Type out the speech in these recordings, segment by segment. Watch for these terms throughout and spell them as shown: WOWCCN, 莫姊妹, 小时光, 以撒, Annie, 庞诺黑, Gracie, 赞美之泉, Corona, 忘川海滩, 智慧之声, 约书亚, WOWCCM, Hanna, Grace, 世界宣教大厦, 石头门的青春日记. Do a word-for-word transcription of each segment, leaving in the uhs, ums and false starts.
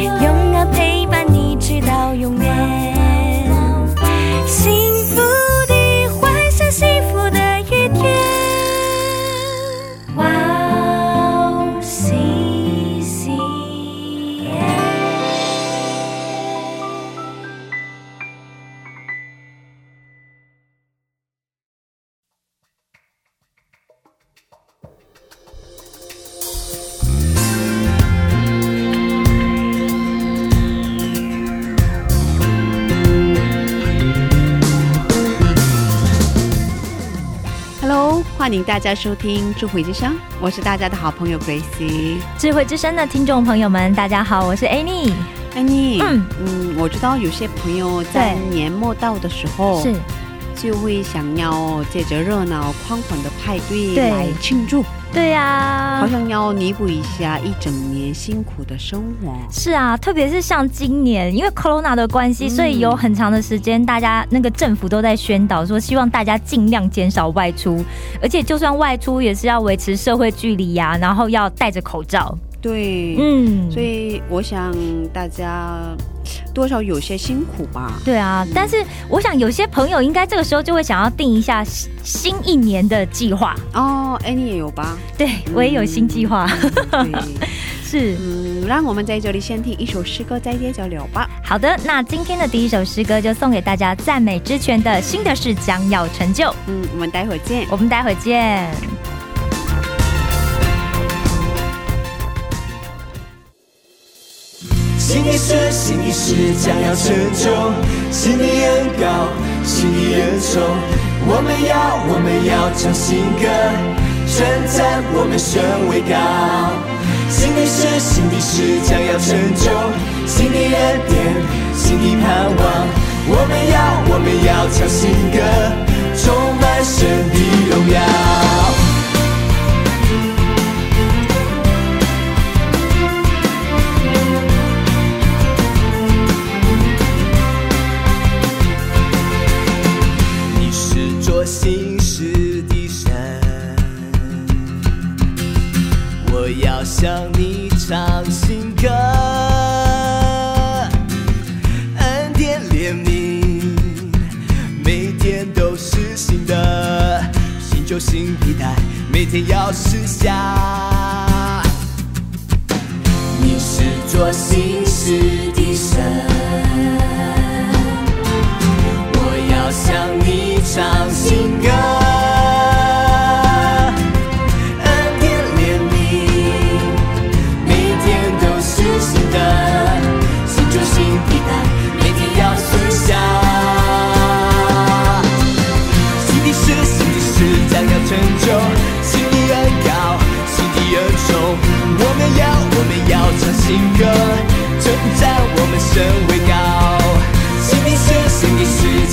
永远陪伴你直到永远欢迎大家收听智慧之声，我是大家的好朋友 Gracie。 智慧之声的听众朋友们，大家好，我是 Annie。 Annie， 嗯，我知道有些朋友在年末到的时候就会想要借着热闹宽广的派对来庆祝。 对呀，好想要弥补一下一整年辛苦的生活。是啊，特别是像今年因为 Corona 的关系， 所以有很长的时间大家那个政府都在宣导说希望大家尽量减少外出， 而且就算外出也是要维持社会距离啊，然后要戴着口罩。 对，所以我想大家多少有些辛苦吧。对啊，但是我想有些朋友应该这个时候就会想要定一下新一年的计划哦。 Annie 也有吧？对，我也有新计划。是，让我们在这里先听一首诗歌，再接着聊吧。好的，那今天的第一首诗歌就送给大家，赞美之泉的新的事将要成就。嗯，我们待会见，我们待会见。 新的事，新的事将要成就，新的恩膏，新的恩宠，我们要，我们要唱新歌，称赞我们神为高。新的事，新的事将要成就，新的恩典，新的盼望，我们要，我们要唱新歌，充满神的荣耀。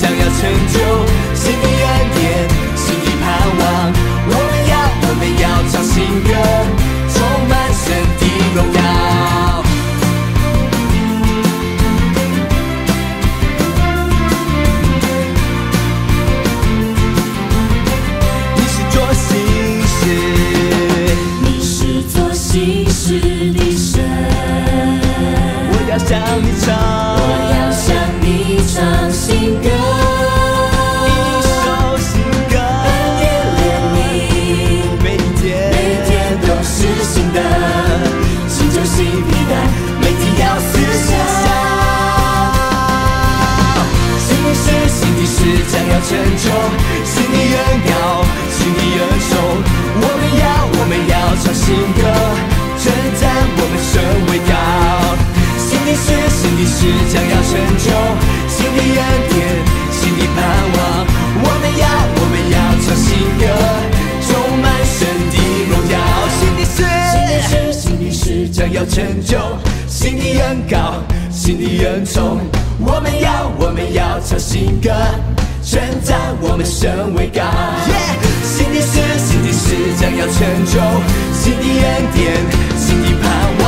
将要成就，新的恩典，新的盼望。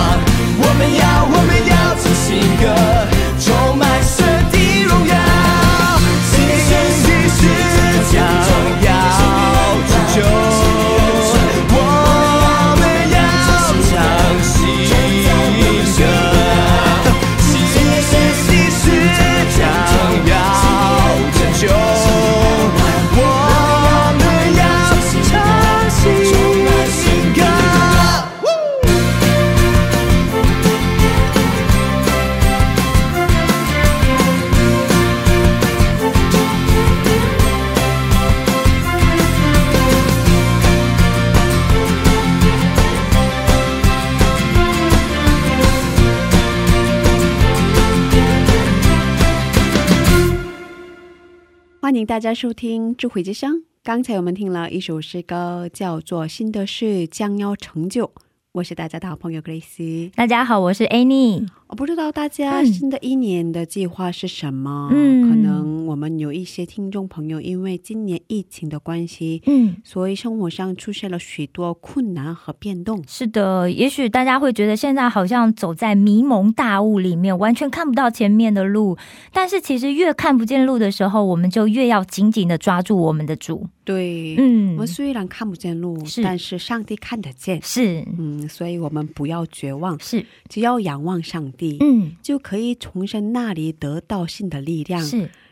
大家收听智慧之声。刚才我们听了一首诗歌叫做《新的事将要成就》，我是大家的好朋友 Grace。 大家好，我是 Annie。 不知道大家新的一年的计划是什么，可能我们有一些听众朋友因为今年疫情的关系，所以生活上出现了许多困难和变动。是的，也许大家会觉得现在好像走在迷蒙大雾里面，完全看不到前面的路，但是其实越看不见路的时候我们就越要紧紧的抓住我们的主。对，我们虽然看不见路，但是上帝看得见，是，所以我们不要绝望，是，只要仰望上帝， 就可以从神那里得到新的力量，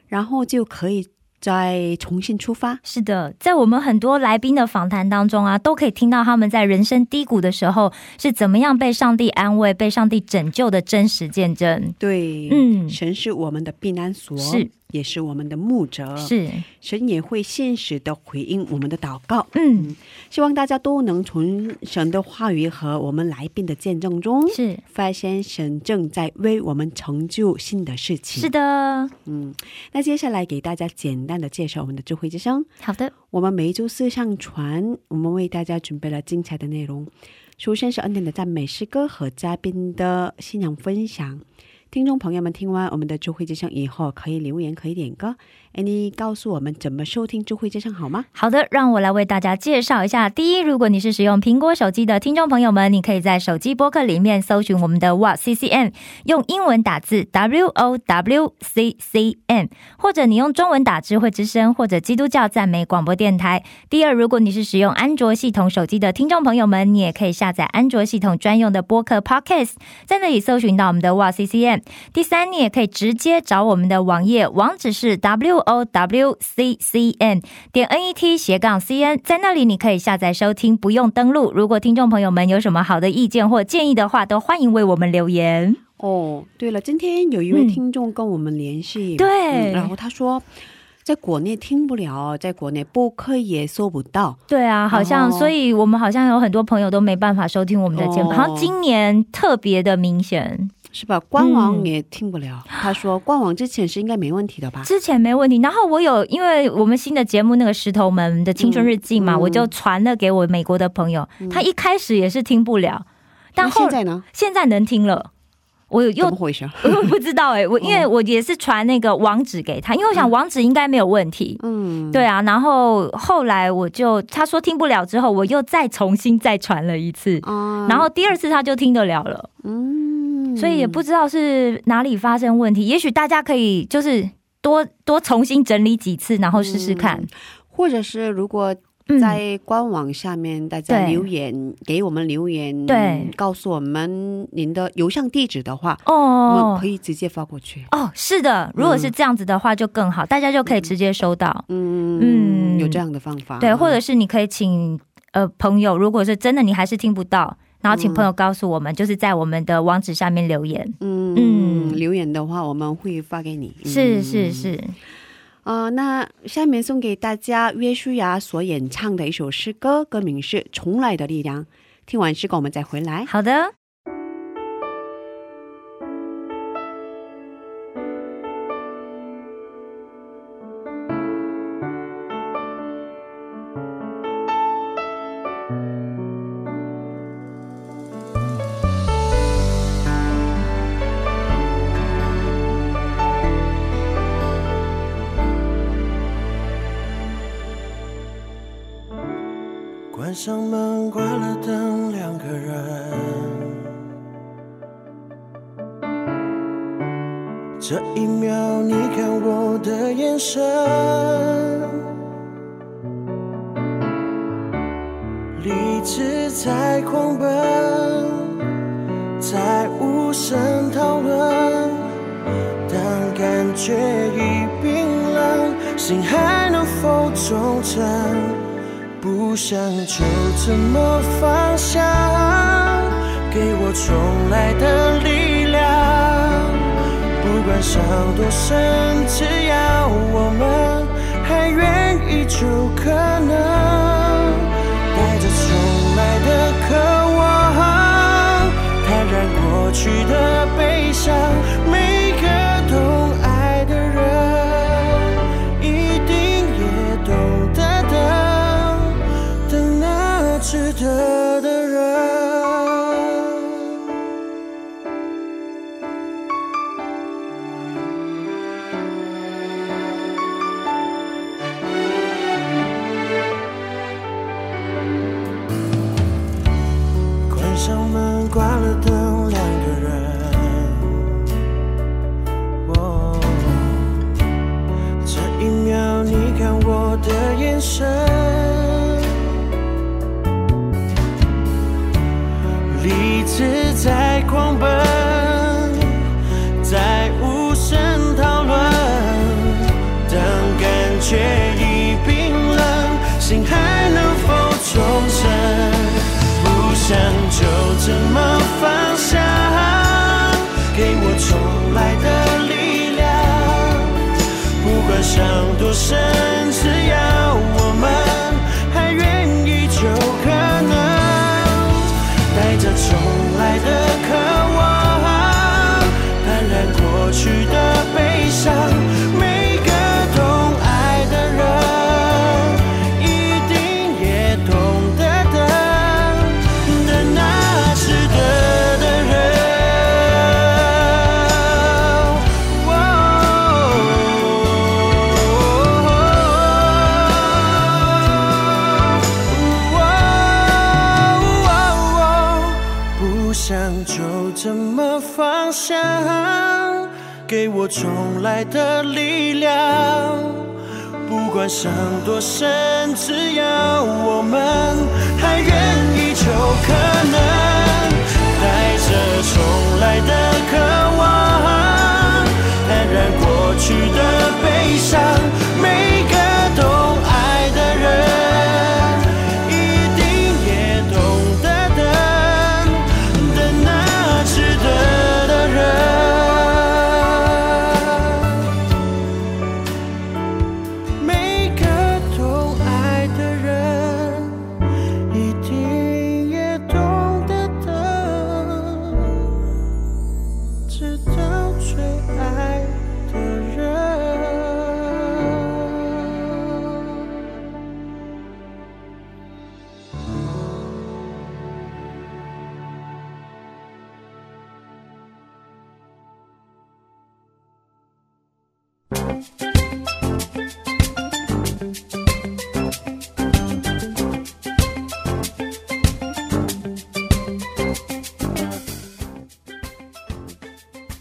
然后就可以 再重新出发。是的，在我们很多来宾的访谈当中啊，都可以听到他们在人生低谷的时候是怎么样被上帝安慰，被上帝拯救的真实见证。对，神是我们的避难所，是也是我们的牧者，是，神也会信实的回应我们的祷告。嗯，希望大家都能从神的话语和我们来宾的见证中是发现神正在为我们成就新的事情。是的，嗯，那接下来给大家简单的介绍我们的智慧之声。 好的，我们每周四上传我们为大家准备了精彩的内容。 首先是恩典的赞美诗歌和嘉宾的信仰分享。听众朋友们听完我们的智慧之声以后可以留言可以点歌。 Annie 告诉我们怎么收听智慧之声好吗？好的，让我来为大家介绍一下。第一，如果你是使用苹果手机的听众朋友们，你可以在手机播客里面搜寻我们的 W O W C C M， 用英文打字 W O W C C M， 或者你用中文打智慧之声或者基督教赞美广播电台。 第二，如果你是使用安卓系统手机的听众朋友们，你也可以下载安卓系统专用的播客 Podcast， 在那里搜寻到我们的 W O W C C M。 第三，你也可以直接找我们的网页，网址是 W O W C C N 点 N E T 斜杠 C N， 在那里你可以下载收听，不用登录。如果听众朋友们有什么好的意见或建议的话，都欢迎为我们留言。 哦，对了，今天有一位听众跟我们联系，对，然后他说 在国内听不了，在国内播客也搜不到。对啊，好像所以我们好像有很多朋友都没办法收听我们的节目，好像今年特别的明显， 是吧？官网也听不了，他说官网之前是应该没问题的吧？之前没问题，然后我有因为我们新的节目那个石头门的青春日记嘛，我就传了给我美国的朋友，他一开始也是听不了，但后现在呢？现在能听了。 我怎么回事？我不知道哎，因为我也是传那个网址给他，因为我想网址应该没有问题。对啊，然后后来我就他说听不了之后，我又再重新再传了一次，然后第二次他就听得了了。所以也不知道是哪里发生问题，也许大家可以就是多多重新整理几次，然后试试看，或者是如果 在官网下面大家留言给我们留言告诉我们您的邮箱地址的话，我们可以直接发过去。哦，是的，如果是这样子的话就更好，大家就可以直接收到。嗯，有这样的方法。对，或者是你可以请朋友，如果是真的你还是听不到， 然后请朋友告诉我们，就是在我们的网址下面留言。嗯，留言的话我们会发给你。是是是。 那下面送给大家约书亚所演唱的一首诗歌，歌名是《重来的力量》。听完诗歌我们再回来。 好的。 关上门，关了灯，两个人这一秒你看我的眼神，理智在狂奔，在无声讨论，当感觉已冰冷，心还能否忠诚，不想就这么放下，给我重来的力量，不管伤多深，只要我们还愿意就可能，带着重来的渴望，坦然过去的悲伤，每个懂爱的人一定也懂得等，等那值得的人。关了灯，两个人、哦、这一秒你看我的眼神，理智在狂奔，在无声讨论，当感觉已冰冷，心还能否重生，想就这么放下，给我重来的力量，不管伤多深，只要我们还愿意就可能，带着重来的渴望，坦然过去的悲伤，给我重来的力量，不管伤多深，只要我们还愿意就可能，带着重来的渴望，坦然过去的悲伤，每个懂爱的人一定也懂得等，等那值得的人。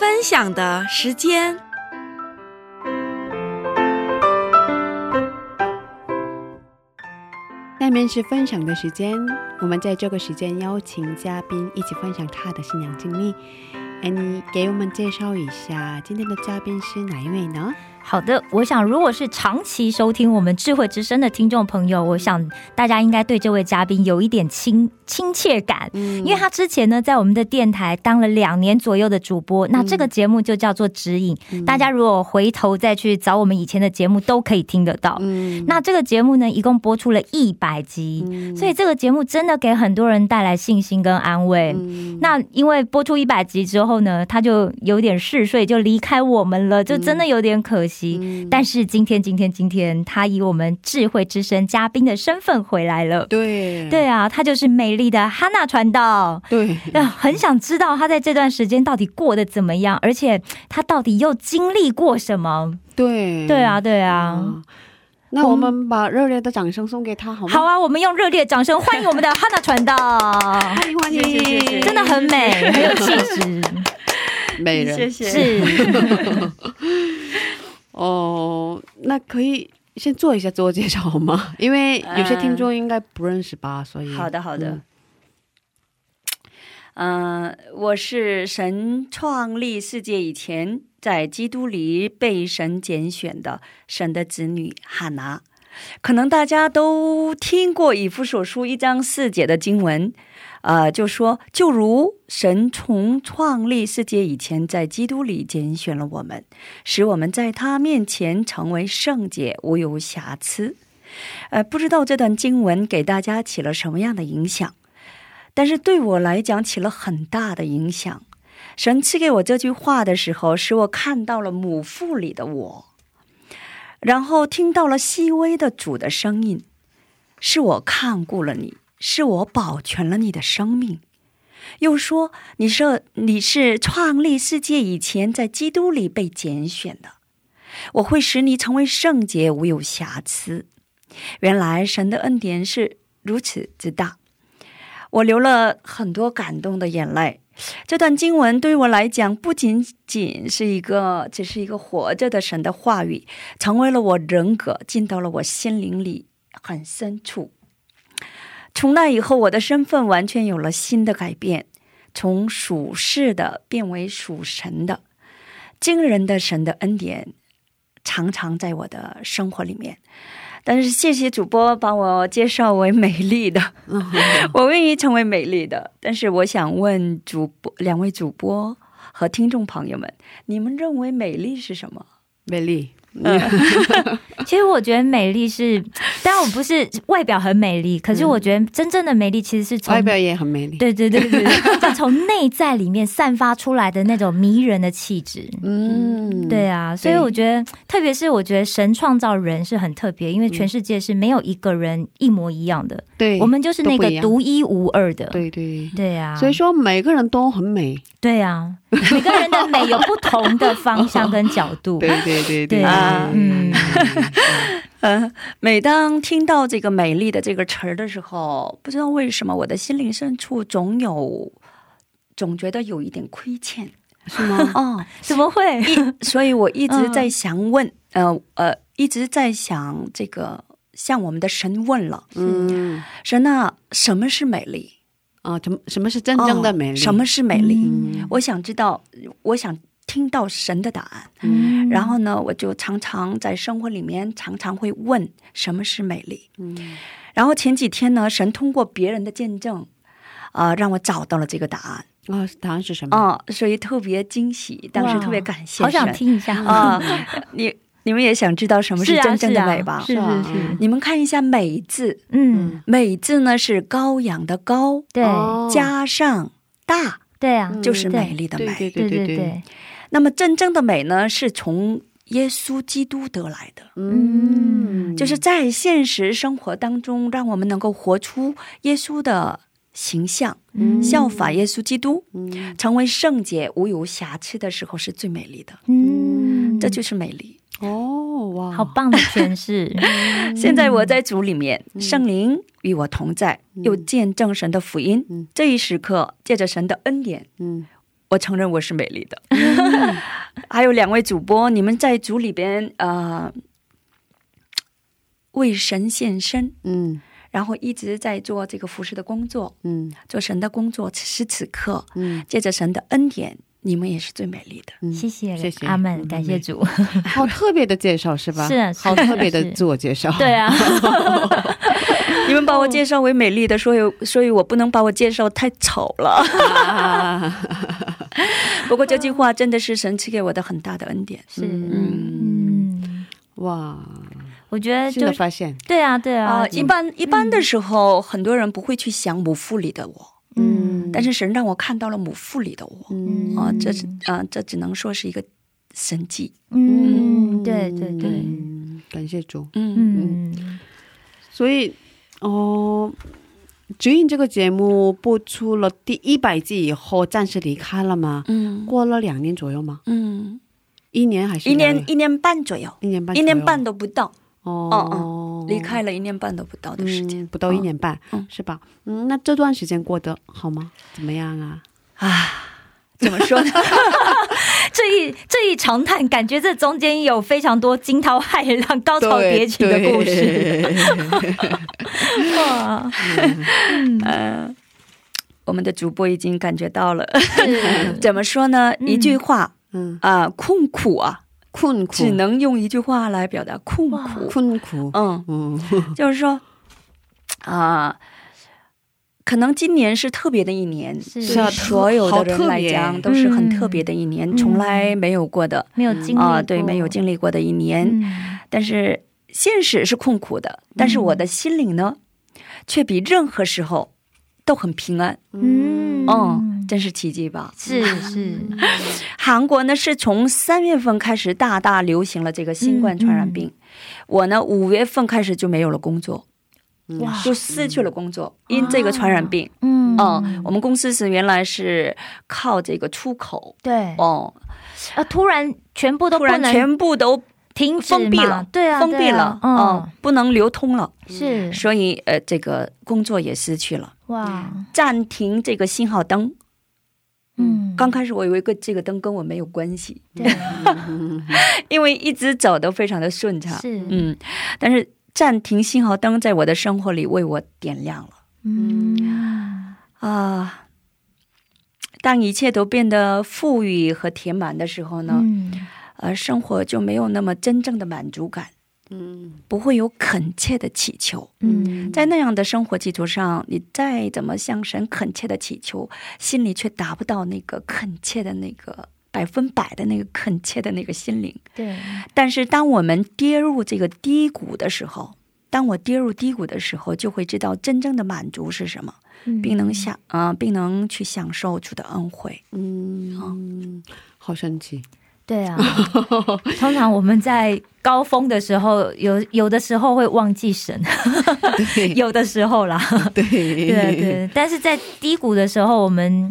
分享的时间。下面是分享的时间，我们在这个时间邀请嘉宾一起分享他的信仰经历。Annie， 给我们介绍一下今天的嘉宾是哪一位呢？好的，我想如果是长期收听我们智慧之声的听众朋友，我想大家应该对这位嘉宾有一点亲亲切感、嗯、因为他之前呢在我们的电台当了两年左右的主播、嗯、那这个节目就叫做指引、嗯、大家如果回头再去找我们以前的节目都可以听得到、嗯、那这个节目呢一共播出了一百集、嗯、所以这个节目真的给很多人带来信心跟安慰、嗯、那因为播出一百集之后呢他就有点嗜睡就离开我们了，就真的有点可惜、嗯嗯、但是今天今天今天他以我们智慧之声嘉宾的身份回来了。对对啊，他就是美丽的Hanna传道。对、呃、很想知道他在这段时间到底过得怎么样，而且他到底又经历过什么。对对啊对啊、嗯，那我们把热烈的掌声送给他好吗？好啊，我们用热烈掌声欢迎我们的Hanna传道。欢迎欢迎，谢谢谢谢，真的很美，很有气质，美人，谢谢。是哦，那可以先做一下自我介绍好吗？因为有些听众应该不认识吧，所以、嗯、好的好的。嗯、呃，我是神创立世界以前在基督里被神拣选的神的子女Hanna。可能大家都听过以弗所书一章四节的经文，呃，就说就如神从创立世界以前在基督里拣选了我们，使我们在他面前成为圣洁无有瑕疵。呃，不知道这段经文给大家起了什么样的影响，但是对我来讲起了很大的影响。神赐给我这句话的时候，使我看到了母腹里的我，然后听到了细微的主的声音，是我看顾了你，是我保全了你的生命。又说你是你是创立世界以前在基督里被拣选的，我会使你成为圣洁无有瑕疵。原来神的恩典是如此之大，我流了很多感动的眼泪。这段经文对我来讲不仅仅是一个只是一个活着的神的话语，成为了我人格，进到了我心灵里很深处。从那以后我的身份完全有了新的改变，从属世的变为属神的。惊人的神的恩典常常在我的生活里面。但是谢谢主播把我介绍为美丽的我愿意成为美丽的。但是我想问主播，两位主播和听众朋友们，你们认为美丽是什么？美丽其实我觉得美丽是，但我不是外表很美丽，可是我觉得真正的美丽其实是从外表也很美丽，对对对对，就从内在里面散发出来的那种迷人的气质。嗯，对啊，所以我觉得特别是我觉得神创造人是很特别，因为全世界是没有一个人一模一样的，对，我们就是那个独一无二的，对对对啊，所以说每个人都很美。对啊，每个人的美有不同的方向跟角度对对对 对, 对啊嗯呃，每当听到这个美丽的这个词儿的时候，不知道为什么我的心灵深处总有总觉得有一点亏欠。是吗？哦，怎么会？所以我一直在想问、嗯、呃呃，一直在想这个向我们的神问了，嗯，神啊，什么是美丽啊、哦？什么是真正的美丽、哦、什么是美丽、嗯、我想知道，我想听到神的答案、嗯、然后呢我就常常在生活里面常常会问什么是美丽、嗯、然后前几天呢神通过别人的见证、呃、让我找到了这个答案。哦，答案是什么啊、呃？所以特别惊喜，当时特别感谢神。好想听一下啊、呃！你你们也想知道什么是真正的美吧？是啊，是啊，是是是。你们看一下美字，嗯，美字呢是羔羊的羔，对，加上大，对啊，就是美丽的美。对对对对对。那么真正的美呢，是从耶稣基督得来的。嗯，就是在现实生活当中，让我们能够活出耶稣的形象，效法耶稣基督、嗯、成为圣洁无有瑕疵的时候是最美丽的。嗯，这就是美丽。哦，哇，好棒的诠释现在我在主里面、嗯、圣灵与我同在、嗯、又见证神的福音、嗯、这一时刻借着神的恩典、嗯、我承认我是美丽的。还有两位主播，你们在主里边为神献身，然后一直在做这个服事的工作，做神的工作，此时此刻，借着神的恩典 你们也是最美丽的，谢谢阿们，感谢主。好特别的介绍是吧？好特别的自我介绍，对啊，你们把我介绍为美丽的，所以所以我不能把我介绍太丑了，不过这句话真的是神赐给我的很大的恩典。是，嗯，哇，我觉得这个发现，对啊对啊，一般的时候很多人不会去想母腹里的我， 嗯，但是神让我看到了母腹里的我，嗯，这只能说是一个神迹。嗯，对对对，感谢主。嗯，所以哦，指引这个节目播出了第一百集以后，暂时离开了吗？过了两年左右吗？一年还是一年，一年半左右，一年半都不到。 哦，离开了一年半都不到。离开了一年半都不到的时间，不到一年半，是吧？那这段时间过得好吗？怎么样啊？啊，怎么说呢？这一长谈感觉这中间有非常多惊涛骇浪、高潮迭起的故事。我们的主播已经感觉到了。怎么说呢？一句话啊， 困苦，嗯嗯，就是说啊，可能今年是特别的一年，对所有的人来讲都是很特别的一年，从来没有过的，没有经历过的一年，但是现实是困苦的，但是我的心灵呢却比任何时候都很平安。嗯， 真是奇迹吧？是是。韩国呢是从三月份开始大大流行了这个新冠传染病，我呢五月份开始就没有了工作，就失去了工作，因这个传染病。嗯，我们公司是原来是靠这个出口，对哦，突然全部都 停封闭了，对，封闭了，嗯，不能流通了，是，所以呃这个工作也失去了。哇，暂停这个信号灯，刚开始我以为跟这个灯跟我没有关系，因为一直走得非常的顺畅，嗯，但是暂停信号灯在我的生活里为我点亮了。啊，当一切都变得富裕和填满的时候呢，嗯， 呃生活就没有那么真正的满足感，嗯，不会有恳切的祈求。嗯，在那样的生活基础上，你再怎么向神恳切的祈求，心里却达不到那个恳切的那个百分百的那个恳切的那个心灵。对，但是当我们跌入这个低谷的时候，当我跌入低谷的时候，就会知道真正的满足是什么，并能想啊，并能去享受主的恩惠。嗯，好神奇。 对啊，通常我们在高峰的时候，有的时候会忘记神，有的时候啦，对对对，但是在低谷的时候，我们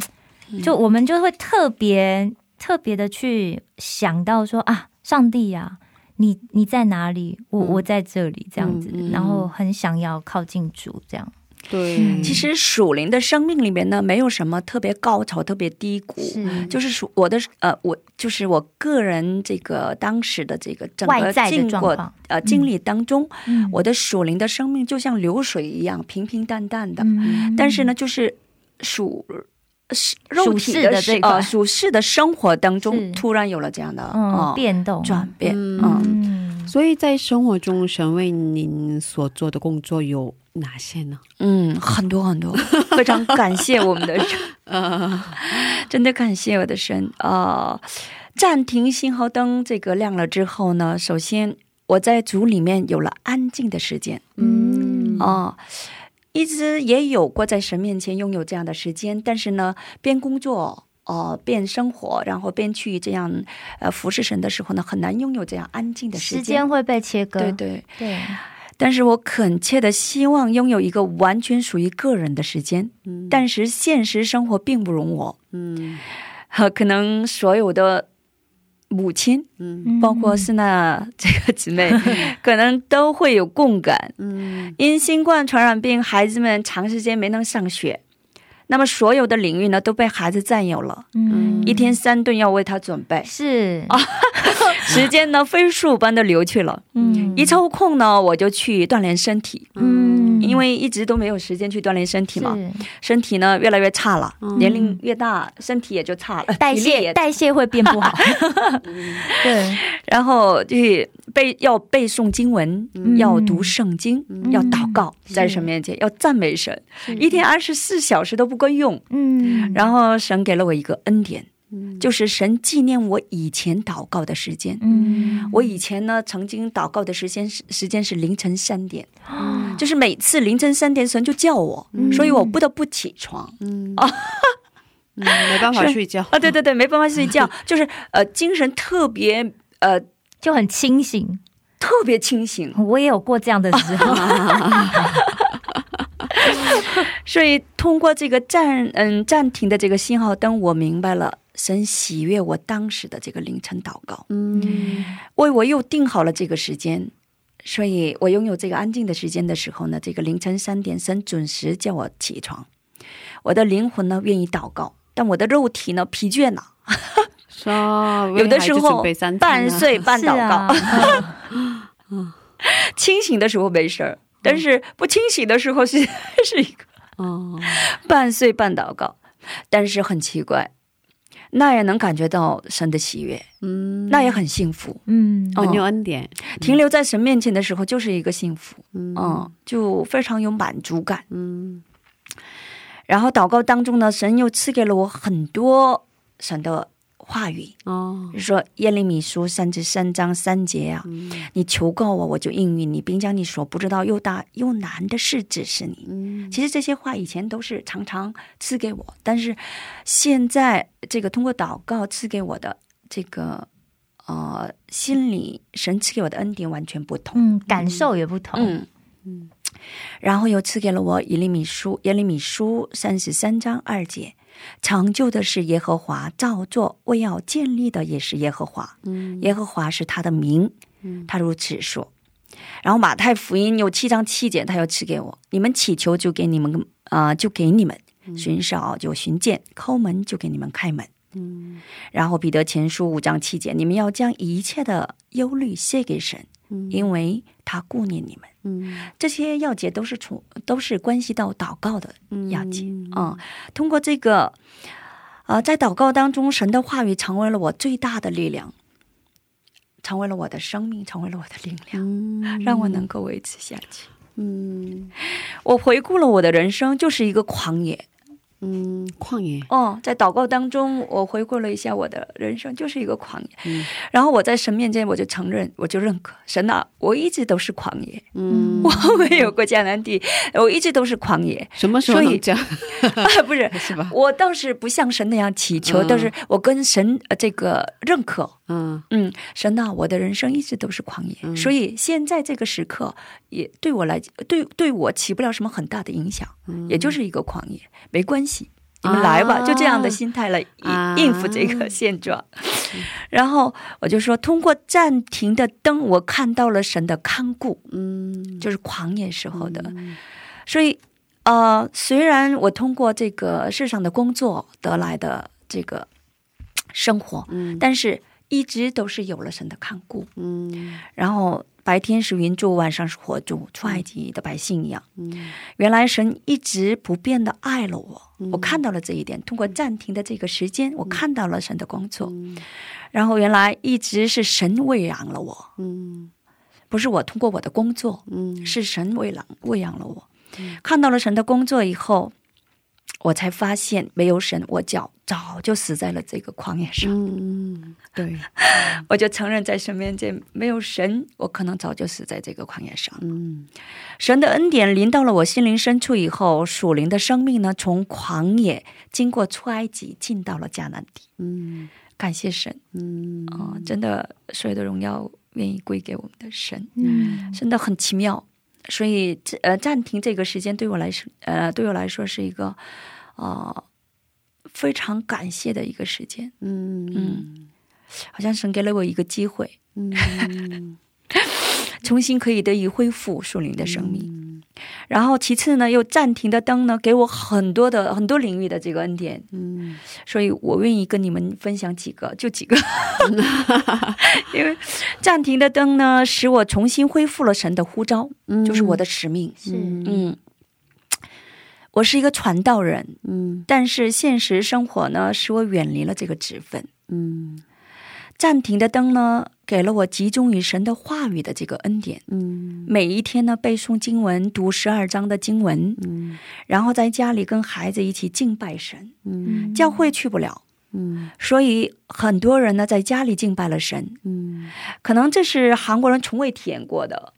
就我们就会特别特别的去想到说啊，上帝啊，你你在哪里，我我在这里这样子，然后很想要靠近主这样。 对，其实属灵的生命里面呢没有什么特别高潮特别低谷，就是我的呃我就是我个人这个当时的这个整个经过呃经历当中，我的属灵的生命就像流水一样平平淡淡的，但是呢就是属肉体的这个属世的生活当中突然有了这样的变动转变。所以在生活中神为您所做的工作有 哪些呢？嗯，很多很多，非常感谢我们的神啊。暂停信号灯这个亮了之后呢，首先我在主里面有了安静的时间，嗯，哦，一直也有过在神面前拥有这样的时间，但是呢边工作 边生活然后边去这样服侍神的时候呢，很难拥有这样安静的时间，时间会被切割。对对对。 但是我恳切的希望拥有一个完全属于个人的时间，但是现实生活并不容我，可能所有的母亲包括是那这个姊妹可能都会有共感，因新冠传染病孩子们长时间没能上学，那么所有的领域呢都被孩子占有了，一天三顿要为他准备，是时间呢非数般的流去了，一朝空呢我就去锻炼身体，因为一直都没有时间去锻炼身体嘛，身体呢越来越差了，年龄越大身体也就差了，代谢会变不好。对，然后去被要背诵经文，要读圣经，要祷告，在神面前要赞美神，一天二十四小时都不够用。然后神给了我一个恩典， 就是神纪念我以前祷告的时间，我以前呢曾经祷告的时间时间是凌晨三点， 就是每次凌晨三点神就叫我，所以我不得不起床，没办法睡觉，对对对，没办法睡觉，就是精神特别特别清醒，我也有过这样的时候。 所以通过这个暂嗯暂停的这个信号灯，我明白了神喜悦我当时的这个凌晨祷告，为我又定好了这个时间， 所以我拥有这个安静的时间的时候呢，这个凌晨三点神准时叫我起床，我的灵魂呢愿意祷告，但我的肉体呢疲倦了，有的时候半睡半祷告，有的时候半睡半祷告， 但是不清醒的时候是一个半睡半祷告，但是很奇怪那也能感觉到神的喜悦，那也很幸福，很有恩典，停留在神面前的时候就是一个幸福，就非常有满足感。然后祷告当中呢神又赐给了我很多神的 话语，说耶利米书三十三章三节啊，你求告我我就应允你，并将你所不知道又大又难的事指示你。其实这些话以前都是常常赐给我，但是现在这个通过祷告赐给我的这个呃心理神赐给我的恩典完全不同，感受也不同。然后又赐给了我耶利米书耶利米书三十三章二节， 成就的是耶和华，造作为要建立的也是耶和华。耶和华是他的名，他如此说。然后马太福音有七章七节他又赐给我，你们祈求就给你们就给你们，寻找就寻见，叩门就给你们开门。然后彼得前书五章七节，你们要将一一切的忧虑卸给神，因为他顾念你们。 这些要节都是都是关系到祷告的要紧啊。通过这个呃在祷告当中神的话语成为了我最大的力量，成为了我的生命，成为了我的力量，让我能够维持下去。嗯，我回顾了我的人生就是一个旷野，旷野哦，在祷告当中我回顾了一下我的人生就是一个旷野，然后我在神面前我就承认，我就认可，神啊，我一直都是旷野，我没有过迦南地，我一直都是旷野，什么时候这样？不是，我当时不像神那样祈求，但是我跟神这个认可，嗯嗯，神啊，我的人生一直都是旷野，所以现在这个时刻也对我来对对我起不了什么很大的影响，也就是一个旷野，没关系，你们来吧，就这样的心态来 应付这个现状。然后我就说通过暂停的灯我看到了神的看顾，就是旷野时候的，所以呃虽然我通过这个世上的工作得来的这个生活，但是一直都是有了神的看顾，然后 白天是云柱，晚上是火柱，出埃及的百姓一样，原来神一直不变的爱了我，我看到了这一点，通过暂停的这个时间我看到了神的工作，然后原来一直是神喂养了我，不是我通过我的工作，是神喂养喂养了我我看到了神的工作以后我才发现没有神我脚 早就死在了这个旷野上。对，我就承认在身边这没有神，我脚早就死在这个旷野上。神的恩典临到了我心灵深处以后，属灵的生命呢从旷野经过出埃及进到了迦南地非常感谢神，真的所有的荣耀愿意归给我们的神，真的很奇妙。所以暂停这个时间对我来说呃对我来说是一个呃 非常感谢的一个时间，嗯嗯，好像神给了我一个机会，重新可以得以恢复属灵的生命。然后其次呢又暂停的灯呢给我很多的很多领域的这个恩典，所以我愿意跟你们分享几个，就几个因为暂停的灯呢使我重新恢复了神的呼召，就是我的使命。嗯，我是一个传道人，但是现实生活呢使我远离了这个职分。嗯， 暂停的灯呢给了我集中于神的话语的这个恩典。每一天呢背诵经文读十二章的经文，然后在家里跟孩子一起敬拜神。教会去不了，所以很多人呢在家里敬拜了神，可能这是韩国人从未体验过的。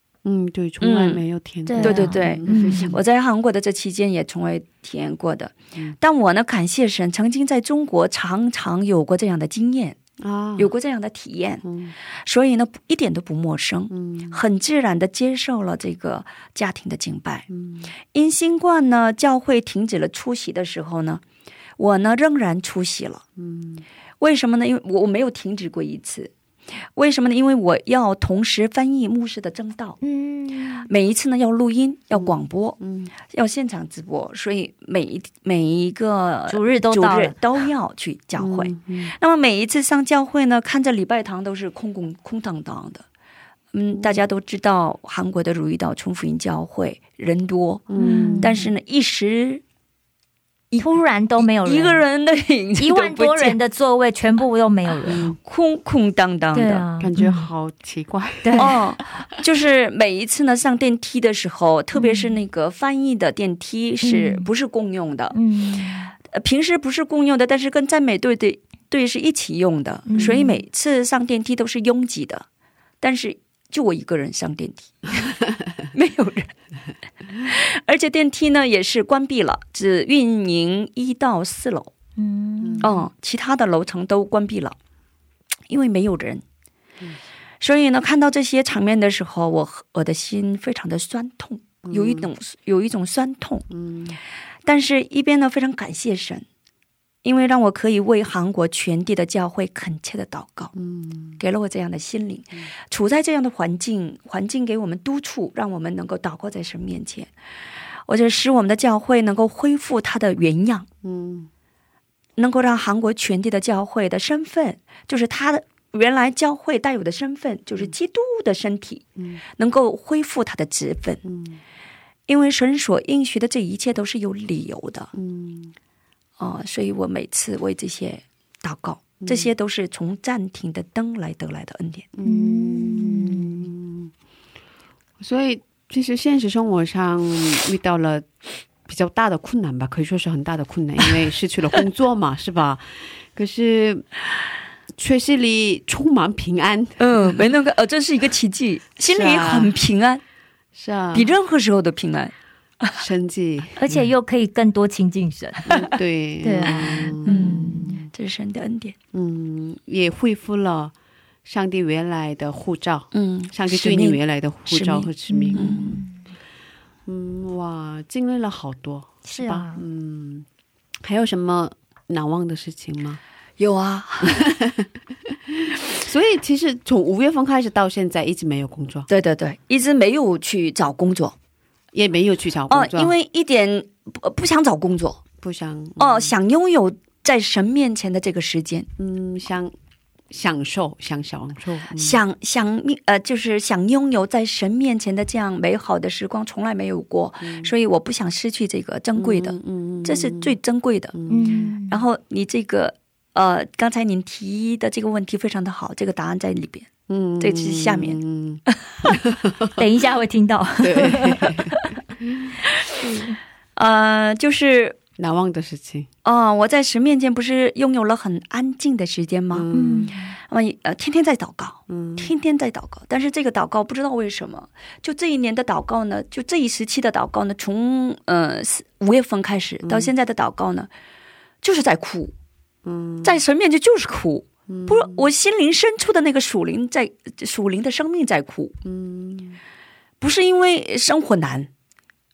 对，从来没有体验过的。但我呢感谢神曾经在中国常常有过这样的经验， 有过这样的体验，所以呢一点都不陌生，很自然的接受了这个家庭的敬拜。因新冠呢教会停止了出席的时候呢，我呢仍然出席了，为什么呢？因为我没有停止过一次，为什么呢？因为我要同时翻译牧师的正道，每一次呢要录音要广播，要现场直播，所以每一个主日都要去教会。那么每一次上教会呢看着礼拜堂都是空空空荡荡的，嗯，大家都知道韩国的如意道春福音教会人多，但是呢一时 一忽然都没有人，一万多人的座位全部都没有人，空空荡荡的，感觉好奇怪。哦，就是每一次呢上电梯的时候，特别是那个翻译的电梯是不是共用的，平时不是共用的，但是跟赞美队对是一起用的，所以每次上电梯都是拥挤的，但是 就我一个人上电梯，没有人。而且电梯呢也是关闭了，只运营一到四楼。哦，其他的楼层都关闭了，因为没有人。所以呢看到这些场面的时候，我我的心非常的酸痛，有一种有一种酸痛。但是一边呢非常感谢神， 因为让我可以为韩国全地的教会恳切的祷告，给了我这样的心灵，处在这样的环境环境给我们督促，让我们能够祷告在神面前。我就使我们的教会能够恢复它的原样，能够让韩国全地的教会的身份，就是它原来教会带有的身份，就是基督的身体，能够恢复它的职分。因为神所应许的这一切都是有理由的。 哦，所以我每次为这些祷告，这些都是从暂停的灯来得来的恩典。嗯，所以其实现实生活上遇到了比较大的困难吧，可以说是很大的困难，因为失去了工作嘛，是吧？可是确实里充满平安，嗯，没那个呃真是一个奇迹，心里很平安，是啊，比任何时候的平安。 身体，而且又可以更多亲近神。对，对，这是神的恩典。嗯，也恢复了上帝原来的护照，上帝对你原来的护照和使命。哇，经历了好多。是啊，嗯，还有什么难忘的事情吗？有啊，所以其实从五月份开始到现在一直没有工作。对对对，一直没有去找工作。 也没有去找工作，哦，想拥有在神面前的这个时间，嗯，想享受享受，想就是享拥有在神面前的这样美好的时光，从来没有过，所以我不想失去这个珍贵的，这是最珍贵的。然后你这个呃刚才您提的这个问题非常的好，这个答案在里边。 嗯，等一下会听到。对，呃就是难忘的事情啊，我在神面前不是拥有了很安静的时间吗？嗯，天天在祷告，天天在祷告，但是这个祷告不知道为什么就这一年的祷告呢，就这一时期的祷告呢，从呃五月份开始到现在的祷告呢，就是在哭，在神面前就是哭。 不是我心灵深处的那个属灵在属灵的生命在哭，不是因为生活难，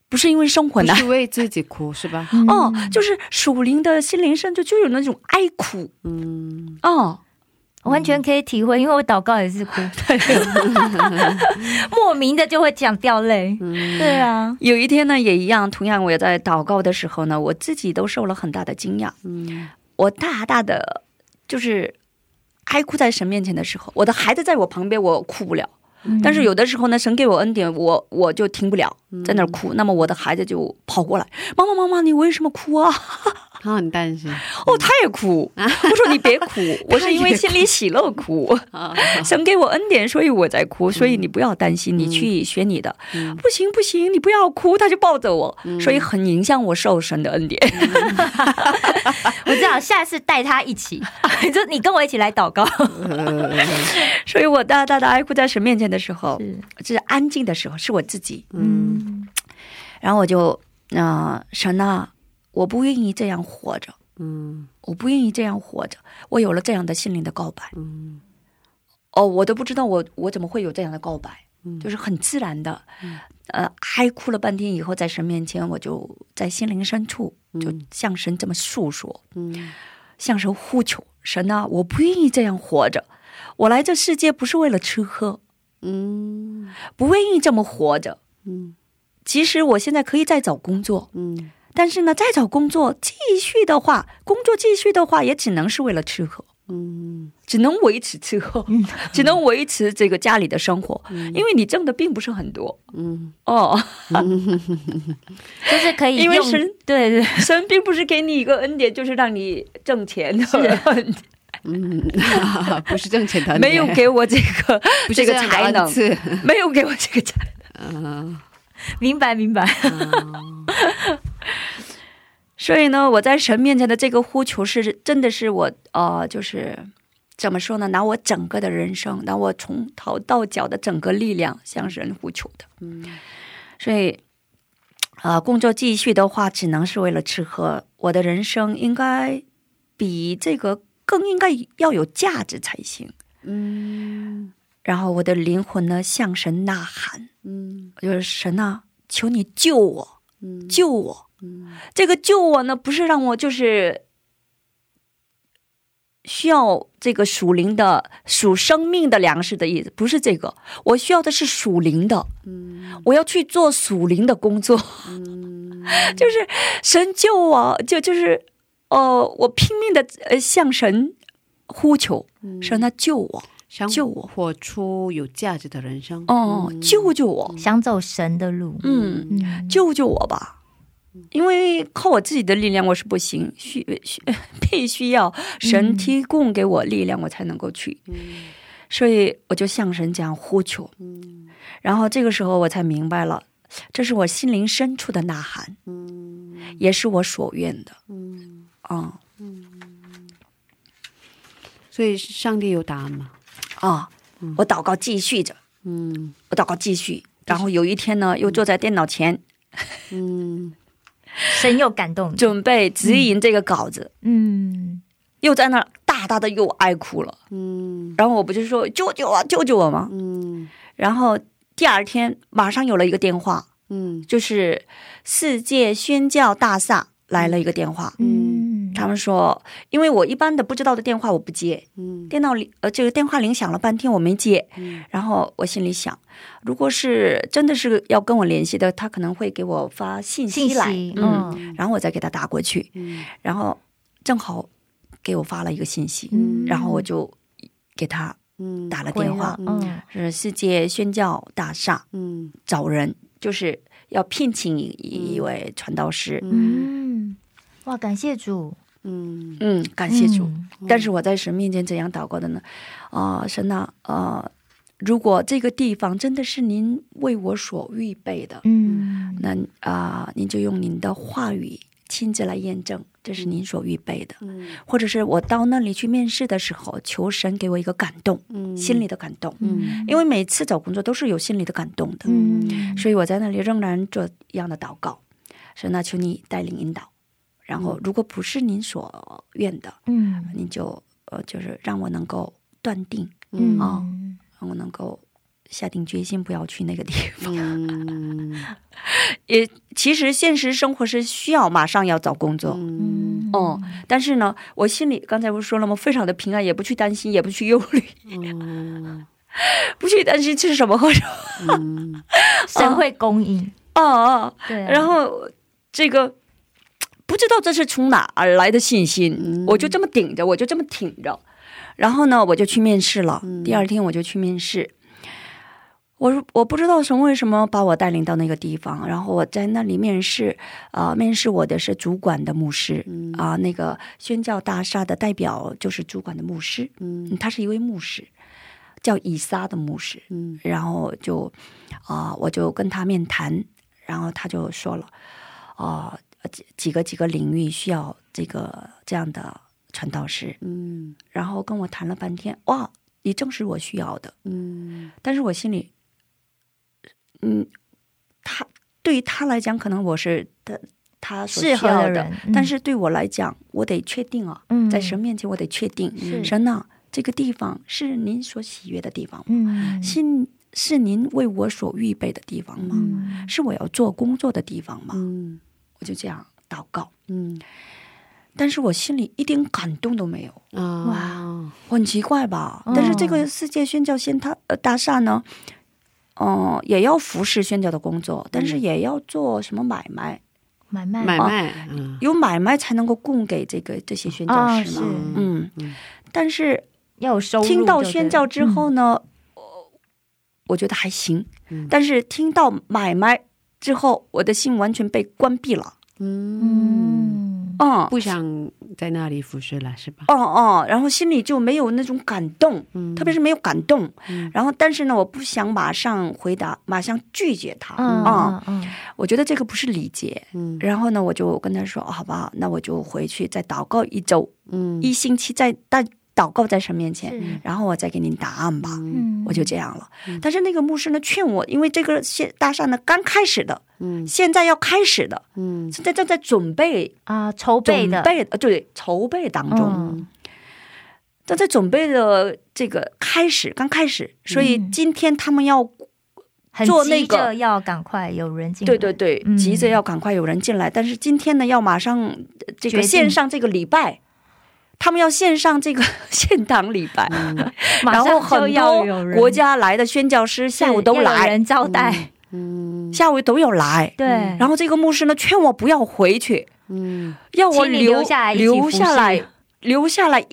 不是因为生活难，是为自己哭是吧？哦，就是属灵的心灵深处就有那种哀哭。哦，完全可以体会，因为我祷告也是哭，莫名的就会这样掉泪。对啊，有一天呢也一样，同样我在祷告的时候呢，我自己都受了很大的惊讶。我大大的就是哀哭在神面前的时候，我的孩子在我旁边我哭不了， 但是有的时候呢，神给我恩典，我我就听不了，在那儿哭。那么我的孩子就跑过来，妈妈妈妈，你为什么哭啊？他很担心。哦，他也哭，我说你别哭，我是因为心里喜乐哭，神给我恩典，所以我在哭，所以你不要担心，你去学你的。不行不行，你不要哭，他就抱着我，所以很影响我受神的恩典。我知道下次带他一起，就你跟我一起来祷告，所以我大大的哀哭在神面前的时候， 是安静的时候，是我自己。然后我就，神啊，我不愿意这样活着，我不愿意这样活着。我有了这样的心灵的告白，哦，我都不知道我我怎么会有这样的告白，就是很自然的哀哭了半天以后，在神面前我就在心灵深处就向神这么诉说，向神呼求，神啊，我不愿意这样活着，我来这世界不是为了吃喝， 嗯，不愿意这么活着，即使我现在可以再找工作，嗯，但是呢再找工作继续的话，工作继续的话也只能是为了吃喝，嗯，只能维持吃喝。只能维持这个家里的生活，因为你挣的并不是很多。嗯，哦，就是可以，因为神对对，神并不是给你一个恩典就是让你挣钱的， 嗯，不是挣钱的，没有给我这个这个才能，没有给我这个才能。明白明白。所以呢，我在神面前的这个呼求是真的是我啊，就是怎么说呢，拿我我整个的人生，拿我从头到脚的整个力量向神呼求的。所以啊，工作继续的话，只能是为了吃喝，我的人生应该比这个 更应该要有价值才行。嗯，然后我的灵魂呢向神呐喊，嗯，就是神啊，求你救我，救我。这个救我呢，不是让我就是需要这个属灵的、属生命的粮食的意思，不是这个。我需要的是属灵的，嗯，我要去做属灵的工作，就是神救我，就就是 呃，我拼命的向神呼求，神啊救我，救我，想活出有价值的人生。哦，救我吧，因为靠我自己的力量我是不行，必须要神提供给我这我才能够去。所以我就向神这样呼求，然后这个时候我才明白了， 这是我心灵深处的呐喊，也是我所愿的。嗯，所以上帝有答案嘛。啊，我祷告继续着，嗯，我祷告继续，然后有一天呢又坐在电脑前，嗯，神又感动，准备指引这个稿子，嗯，又在那儿大大的又哀哭了，嗯，然后我不是说救救我救救我吗？嗯，然后 第二天马上有了一个电话，嗯，就是世界宣教大厦来了一个电话，嗯，他们说因为我一般的不知道的电话我不接，电脑里呃这个电话铃响了半天我没接，然后我心里想如果是真的是要跟我我联系的，他可能会给我发信息来，嗯，然后我再给他打过去，然后正好给我发了一个信息，然后我就给他 打了电话，是世界宣教大厦招人，就是要聘请一位传道师。嗯，哇，感谢主。嗯嗯，感谢主。但是我在神面前怎样祷告的呢？啊，神啊，如果这个地方真的是您为我所预备的，嗯，那啊，您就用您的话语 亲自来验证，这是您所预备的。或者是我到那里去面试的时候，求神给我一个感动，心里的感动。因为每次找工作都是有心里的感动的，所以我在那里仍然这样的祷告，神啊，求你带领引导，然后如果不是您所愿的，嗯，您就就是让我能够断定，嗯，让我能够下定决心不要去那个地方。也其实现实生活是需要马上要找工作，哦，但是呢我心里刚才不说了吗，非常的平安，也不去担心，也不去忧虑，不去担心吃什么喝什么，然后这个 不知道这是从哪儿来的信心，我就这么顶着，我就这么挺着。然后呢我就去面试了，第二天我就去面试，我不知道是为什么把我带领到那个地方，然后我在那里面试，面试我的是主管的牧师啊，那个宣教大厦的代表就是主管的牧师，他是一位牧师叫以撒的牧师。然后就啊我就跟他面谈，然后他就说了哦 几个几个领域需要这个这样的传道士，然后跟我谈了半天，哇你正是我需要的，但是我心里嗯他对他来讲可能我是他适合的，但是对我来讲我得确定啊，在神面前我得确定，神啊这个地方是您所喜悦的地方吗，是 是你为我所预备的地方吗，是我要做工作的地方吗，很奇怪吧。但是这个世界宣教先他大厦呢，也要服侍宣教的工作，但是也要做什么买卖买卖，有买卖才能够供给这些宣教士嘛。但是要收听到宣教之后呢 我觉得还行，但是听到买卖之后我的心完全被关闭了，嗯，哦不想在那里服侍了是吧，哦哦，然后心里就没有那种感动，特别是没有感动，然后但是呢我不想马上回答马上拒绝他，嗯，我觉得这个不是理解，然后呢我就跟他说好吧那我就回去再祷告一周一星期，再再 祷告在神面前，然后我再给您答案吧，我就这样了。但是那个牧师呢劝我，因为这个大厦呢刚开始的，现在要开始的，正在正在准备啊筹备的，对筹备当中，正在准备的这个开始刚开始，所以今天他们要做那个很急着要赶快有人进来，对对对急着要赶快有人进来，但是今天呢要马上这个线上这个礼拜， 他们要线上这个现场礼拜，然后后要有人招待，下午都来，对，然后这个牧师呢劝我不要回去，要我留下来留下来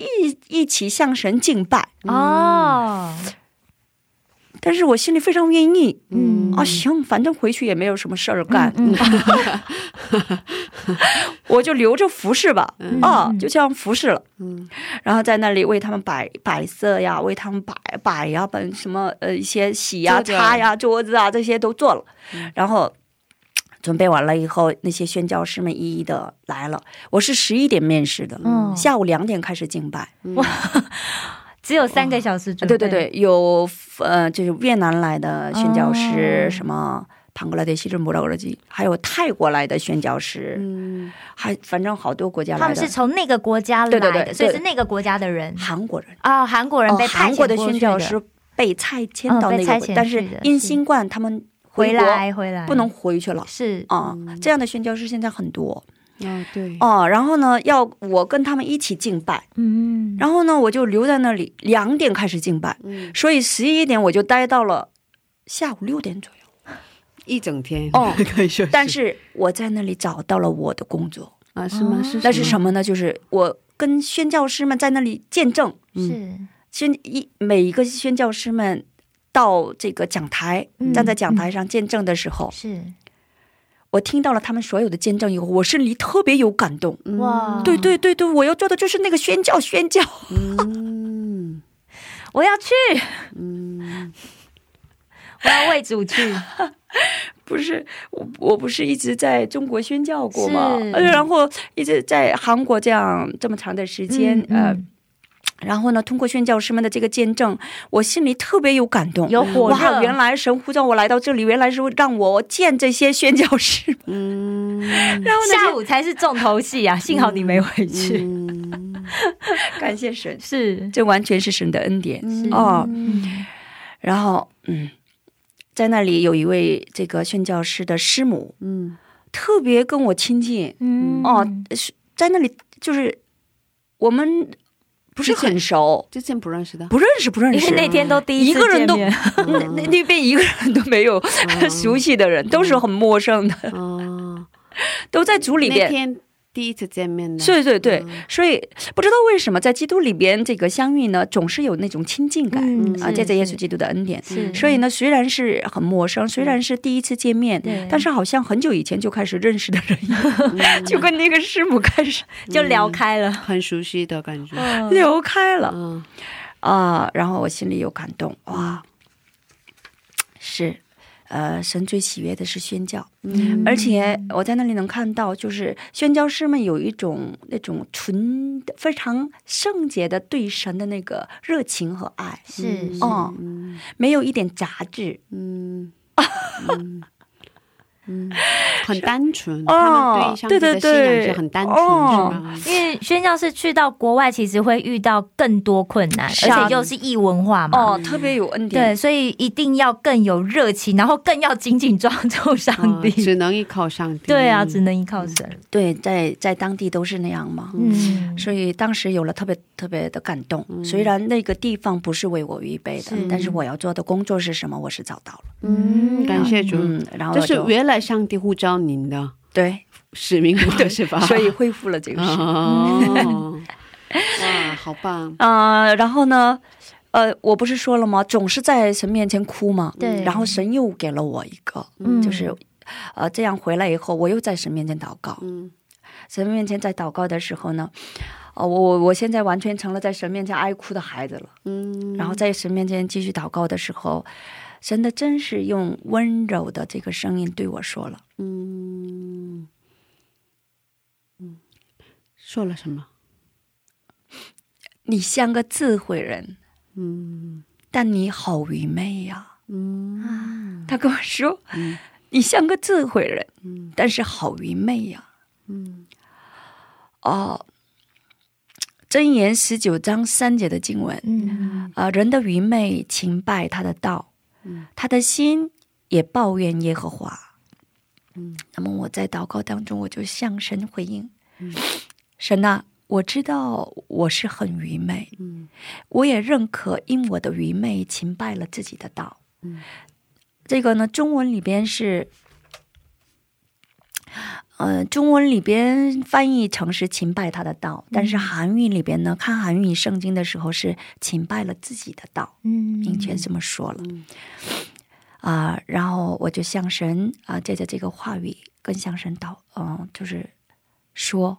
一起向神敬拜啊。但是我心里非常愿意，啊兴奋，反正回去也没有什么事儿干，我就留着服侍吧，啊就这样服侍了。然后在那里为他们摆摆色呀，为他们摆摆呀，把什么呃一些洗呀擦呀桌子啊这些都做了，然后准备完了以后，那些宣教师们一一的来了，我是十一点面试的，下午两点开始敬拜。哇，只有三个小时， 对对对，有呃就是越南来的宣教师， 韩国来的也是穆拉格勒籍，还有泰国来的宣教师，反正好多国家来的，他们是从那个国家来的，所以是那个国家的人，韩国人啊，韩国人被派遣到那个，但是因新冠他们回来回来不能回去了，是啊，这样的宣教师现在很多。 对哦，然后呢要我跟他们一起敬拜，然后呢我就留在那里两点开始敬拜，所以十一点我就待到了下午六点左右，一整天。哦但是我在那里找到了我的工作啊，是吗？但是什么呢，就是我跟宣教师们在那里见证，是，每一个宣教师们到这个讲台站在讲台上见证的时候，是 我听到了他们所有的见证以后，我心里特别有感动。哇，对对对，我要做的就是那个宣教宣教，我要去，我要为主去。不是，我不是一直在中国宣教过吗？然后一直在韩国这样这么长的时间， 然后呢通过宣教师们的这个见证，我心里特别有感动，有火热，下午才是重头戏啊，幸好你没回去，感谢神，是这完全是神的恩典。然后嗯在那里有一位这个宣教师的师母，嗯，特别跟我亲近，嗯，哦，在那里就是我们不是很熟，之前不认识的，不认识不认识，那天都第一次见面，一个人都那那边一个人都没有熟悉的人，都是很陌生的，哦，都在组里边。那天第一次见面呢，对对对、嗯、所以不知道为什么在基督里边这个相遇呢总是有那种亲近感、嗯、啊，借着耶稣基督的恩典，所以呢虽然是很陌生，虽然是第一次见面，但是好像很久以前就开始认识的人、嗯、就跟那个师母开始、嗯、就聊开了，很熟悉的感觉、嗯、聊开了、嗯、啊，然后我心里有感动，哇，是呃，神最喜悦的是宣教、嗯、而且我在那里能看到就是宣教师们有一种那种纯非常圣洁的对神的那个热情和爱，是、哦、是、嗯、没有一点杂质，嗯嗯嗯、很单纯、哦、他们对上帝的信仰是很单纯、哦、是吗？因为宣教士去到国外其实会遇到更多困难，而且又是异文化嘛，哦，特别有恩典，对，所以一定要更有热情，然后更要紧紧抓住上帝、哦、只能依靠上帝，对啊，只能依靠神、嗯、对，在在当地都是那样嘛、嗯、所以当时有了特别特别的感动、嗯、虽然那个地方不是为我预备的、嗯、但是我要做的工作是什么我是找到了，嗯，感谢主、嗯、然后就就是原来上帝呼召您的对使命的是吧？所以恢复了这个使命、哦、哇，好棒、呃、然后呢呃，我不是说了吗，总是在神面前哭嘛，对，然后神又给了我一个、嗯、就是呃，这样回来以后我又在神面前祷告、嗯、神面前在祷告的时候呢、呃、我我现在完全成了在神面前爱哭的孩子了，嗯，然后在神面前继续祷告的时候，神的真是用温柔的这个声音对我说了，嗯嗯，说了什么？你像个智慧人，嗯，但你好愚昧呀、啊，嗯，他跟我说、嗯，你像个智慧人，嗯，但是好愚昧呀、啊，嗯，哦。箴言十九章三节的经文，嗯，啊、呃，人的愚昧勤败他的道。他的心也抱怨耶和华，嗯，那么我在祷告当中我就向神回应、嗯、神啊，我知道我是很愚昧、嗯、我也认可因我的愚昧侵败了自己的道、嗯、这个呢中文里边是呃，中文里边翻译成是侵败他的道、嗯、但是韩语里边呢看韩语圣经的时候是侵败了自己的道，嗯，明确这么说了啊、嗯呃，然后我就向神啊、呃，借着这个话语跟向神祷，嗯、呃，就是说，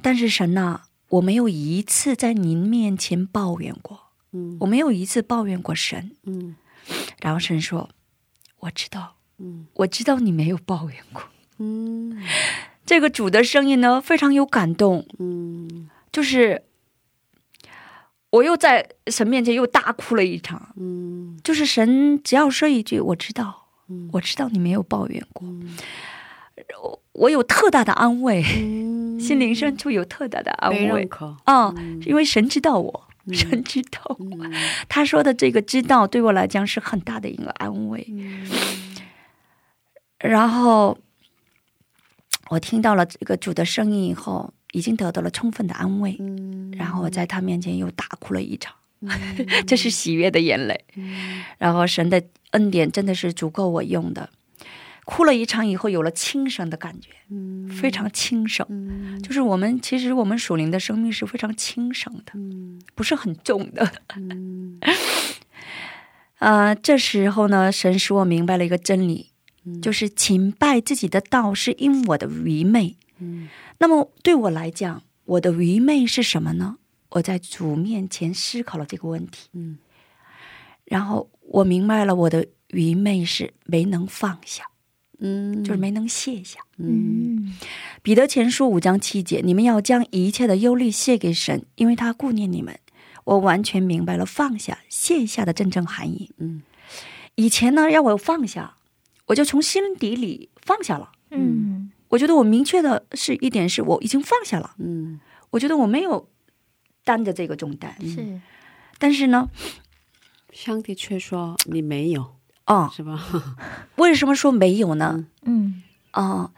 但是神啊，我没有一次在您面前抱怨过，嗯，我没有一次抱怨过神，嗯，然后神说我知道，嗯，我知道你没有抱怨过，嗯，这个主的声音呢非常有感动，嗯，就是我又在神面前又大哭了一场，嗯，就是神只要说一句我知道、嗯、我知道你没有抱怨过、嗯、我, 我有特大的安慰、嗯、心灵深处有特大的安慰啊、嗯，因为神知道我、嗯、神知道我、嗯、他说的这个知道对我来讲是很大的一个安慰、嗯、然后我听到了这个主的声音以后已经得到了充分的安慰、嗯、然后我在他面前又大哭了一场、嗯、这是喜悦的眼泪、嗯、然后神的恩典真的是足够我用的，哭了一场以后有了轻省的感觉、嗯、非常轻省、嗯、就是我们其实我们属灵的生命是非常轻省的、嗯、不是很重的、嗯呃、这时候呢神使我明白了一个真理，就是勤拜自己的道是因我的愚昧、嗯、那么对我来讲我的愚昧是什么呢？我在主面前思考了这个问题、嗯、然后我明白了我的愚昧是没能放下、嗯、就是没能卸下、嗯、彼得前书五章七节，你们要将一切的忧虑卸给神，因为他顾念你们。我完全明白了放下卸下的真正含义、嗯、以前呢要我放下我就从心底里放下了，嗯，我觉得我明确的是一点是我已经放下了，嗯，我觉得我没有担着这个重担，是，但是呢上帝却说你没有，是吧？为什么说没有呢？哦，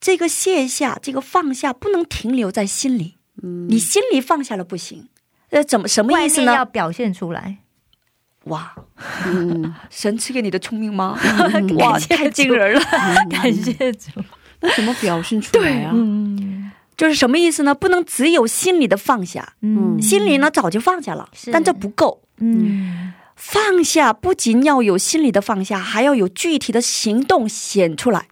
这个卸下，这个放下不能停留在心里，你心里放下了不行，怎么什么意思呢？外面要表现出来。哇，神赐给你的聪明吗？哇，太惊人了，感谢主。那怎么表现出来呀？ 就是什么意思呢？不能只有心里的放下，心里呢早就放下了，但这不够。放下不仅要有心里的放下，还要有具体的行动显出来。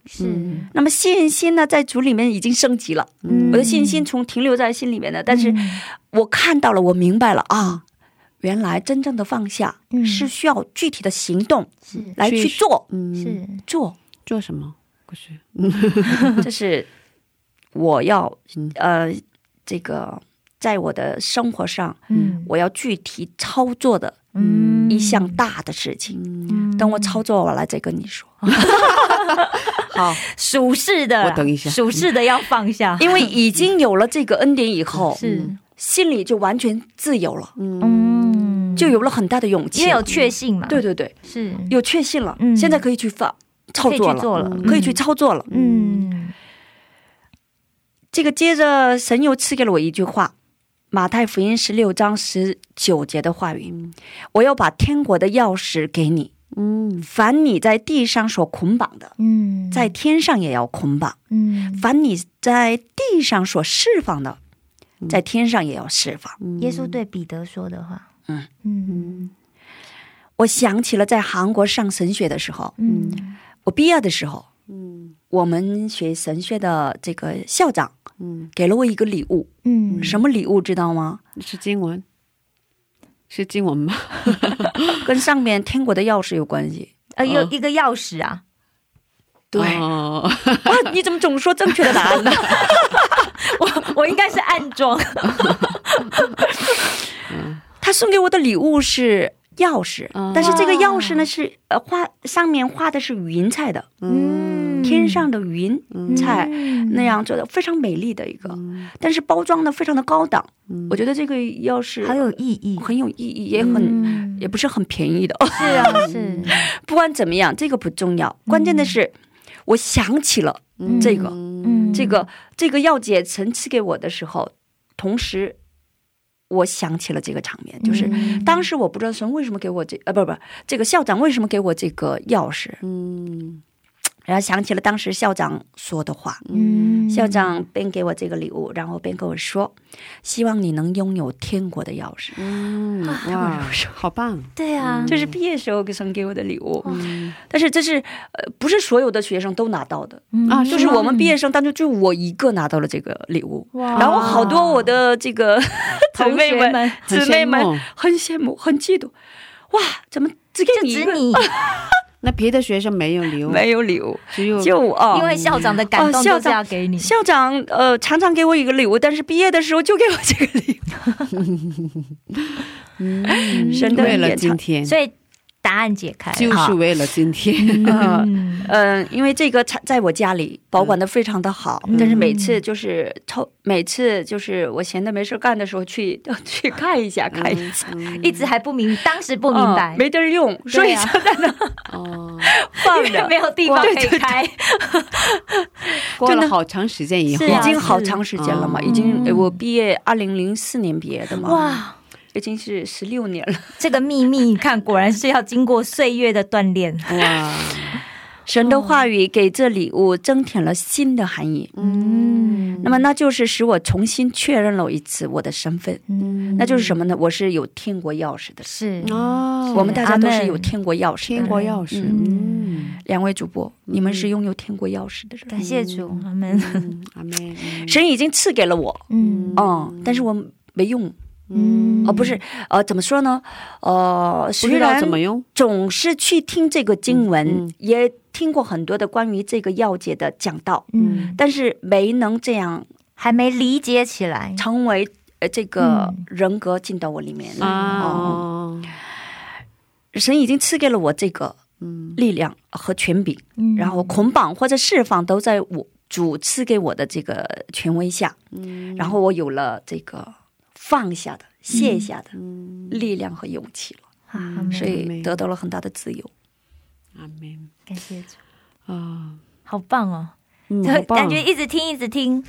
那么信心呢，在主里面已经升级了。我的信心从停留在心里面呢，但是我看到了，我明白了啊，原来真正的放下是需要具体的行动来去做，是做。做什么？不是，这是 我要这个在我的生活上我要具体操作的一项大的事情，等我操作完了再跟你说。好，属世的我等一下属世的要放下，因为已经有了这个恩典以后心里就完全自由了，就有了很大的勇气，因为有确信嘛，对对对，可以去做了，可以去操作了。 这个接着神又赐给了我一句话， 马太福音十六章十九节的话语，我要把天国的钥匙给你，凡你在地上所捆绑的在天上也要捆绑，凡你在地上所释放的在天上也要释放。耶稣对彼得说的话。我想起了在韩国上神学的时候，我毕业的时候 我们学神学的这个校长给了我一个礼物，什么礼物知道吗？是经文，是经文吗？跟上面天国的钥匙有关系。呃，一个钥匙啊？对。哇，你怎么总说正确的答案呢？我应该是暗装。他送给我的礼物是 钥匙，但是这个钥匙呢是花上面花的是云彩的，天上的云彩那样做的，非常美丽的一个，但是包装的非常的高档，我觉得这个钥匙很有意义，很有意义，也很也不是很便宜的。是啊，是。不管怎么样，这个不重要，关键的是我想起了这个这个这个钥匙神赐给我的时候，同时 我想起了这个场面，就是当时我不知道神为什么给我这呃不不这个校长为什么给我这个钥匙，然后想起了当时校长说的话，校长便给我这个礼物，然后边给我说希望你能拥有天国的钥匙。哇，好棒！对啊，这是毕业时候给神给我的礼物，但是这是不是所有的学生都拿到的，啊，就是我们毕业生当中就我一个拿到了这个礼物，然后好多我的这个 同学们姊妹们很羡慕很嫉妒。哇，咱们这个礼物呢，别的学生没有礼物，没有礼物，只有因为校长的感动之下给你，神的眼睛，就是为了今天。嗯，因为这个在我家里保管的非常的好，但是每次就是抽每次就是我嫌的没事干的时候去去看一下看一下，一直还不明，当时不明白，没地儿用，所以现在呢放着没有地方可以开。过了好长时间以后，已经好长时间了嘛，已经我毕业二零零四年毕业的嘛， 已经是十六年了，这个秘密看果然是要经过岁月的锻炼。哇，神的话语给这礼物增添了新的含义。那么那就是使我重新确认了一次我的身份，那就是什么呢？我是有天国钥匙的。是，我们大家都是有天国钥匙。天国钥匙，两位主播，你们是拥有天国钥匙的，感谢主。阿们，阿们。神已经赐给了我，嗯，哦，不是 呃怎么说呢，呃虽然总是听这个经文，也听过很多的关于这个要解的讲道，但是没能这样，还没理解起来，成为这个人格进到我里面。哦，神已经赐给了我这个力量和权柄，然后捆绑或者释放都在我主赐给我的这个权威下，然后我有了这个放下的卸下的力量和勇气了。所以得到了很大的自由。阿们，感谢主。好棒哦，感觉一直听一直听，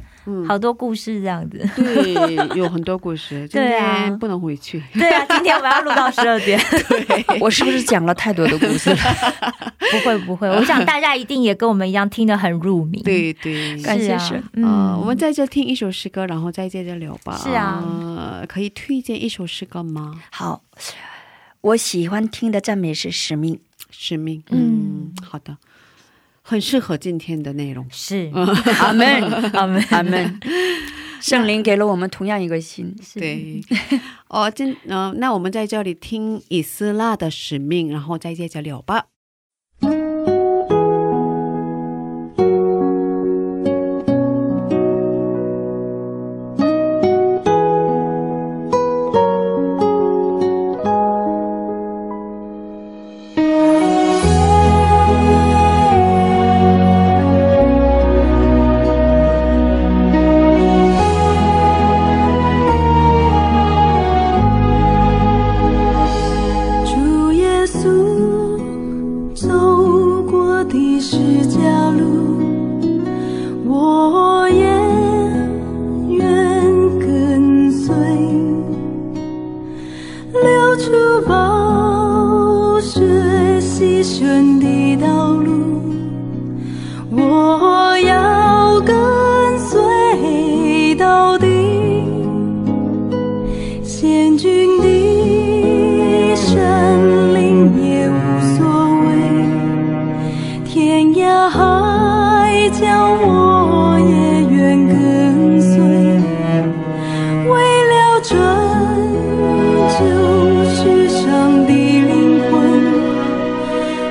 好多故事这样子。对，有很多故事。对啊，今天我要录到十二点。对，我是不是讲了太多的故事？不会不会，我想大家一定也跟我们一样听了很入迷。对对，是啊。嗯，我们在这听一首诗歌，然后再接着聊吧。是啊，可以推荐一首诗歌吗？好。 我喜欢听的赞美是使命，使命，嗯，好的，很适合今天的内容，是，阿们，阿们，阿们，圣灵给了我们同样一个心，对，哦，今，那我们在这里听以斯拉的使命，然后再接着聊吧。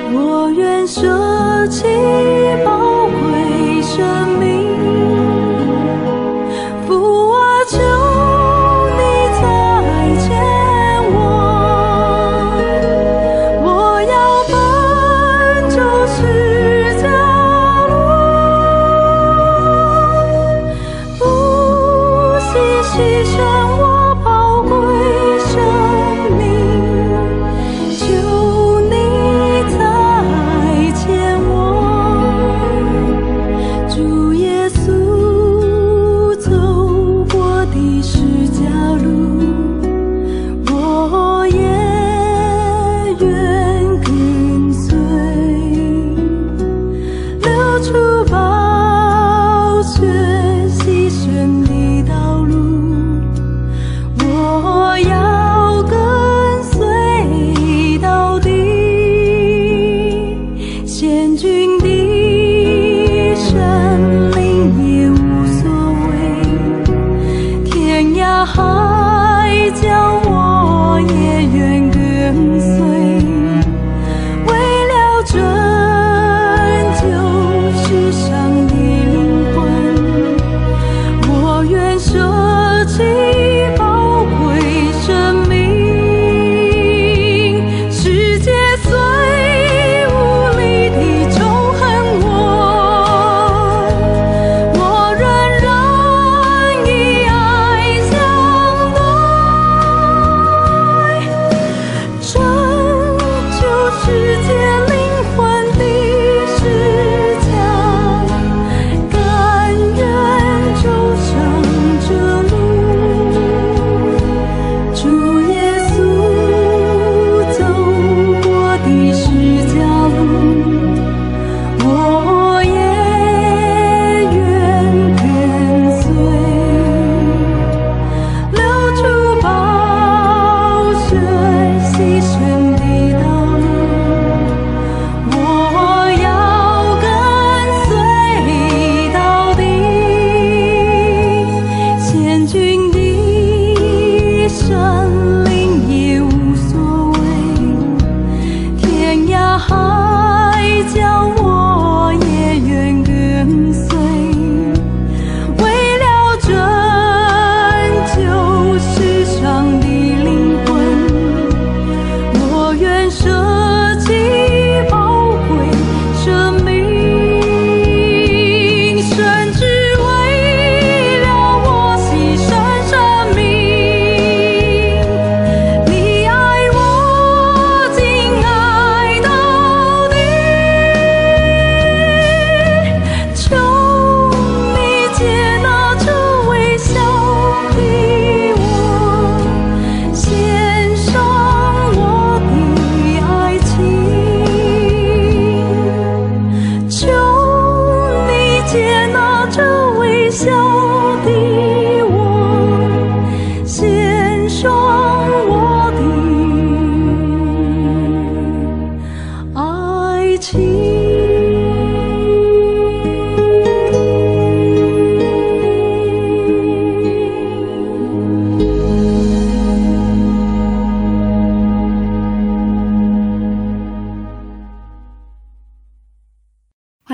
我愿。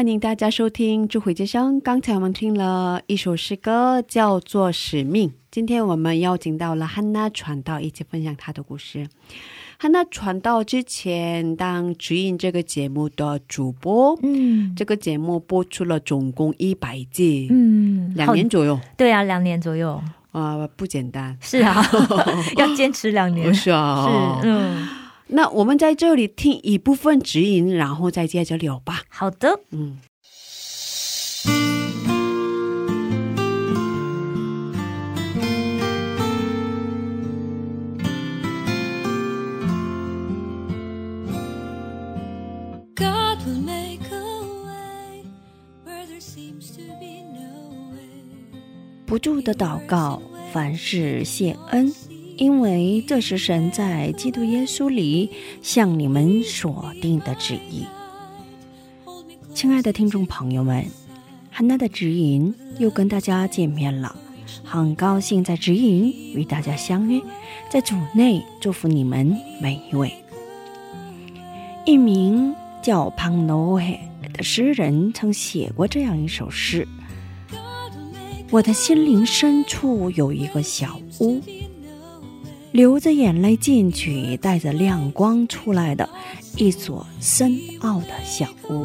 欢迎大家收听智慧之声。刚才我们听了一首诗歌叫做《使命》，今天我们邀请到了 Hanna 传道一起分享她的故事。 Hanna 传道之前当指引这个节目的主播，这个节目播出了总共一百集，两年左右。对啊，两年左右。 哇，不简单。是啊，要坚持两年。是啊。那我们在这里听一部分指引，然后再接着聊吧。好的。嗯。 不住的祷告，凡事谢恩，因为这是神在基督耶稣里向你们所定的旨意。亲爱的听众朋友们， Hanna的指引又跟大家见面了，很高兴在指引与大家相遇，在主内祝福你们每一位。一名叫庞诺黑的诗人曾写过这样一首诗， 我的心灵深处有一个小屋，流着眼泪进去，带着亮光出来的一座深奥的小屋。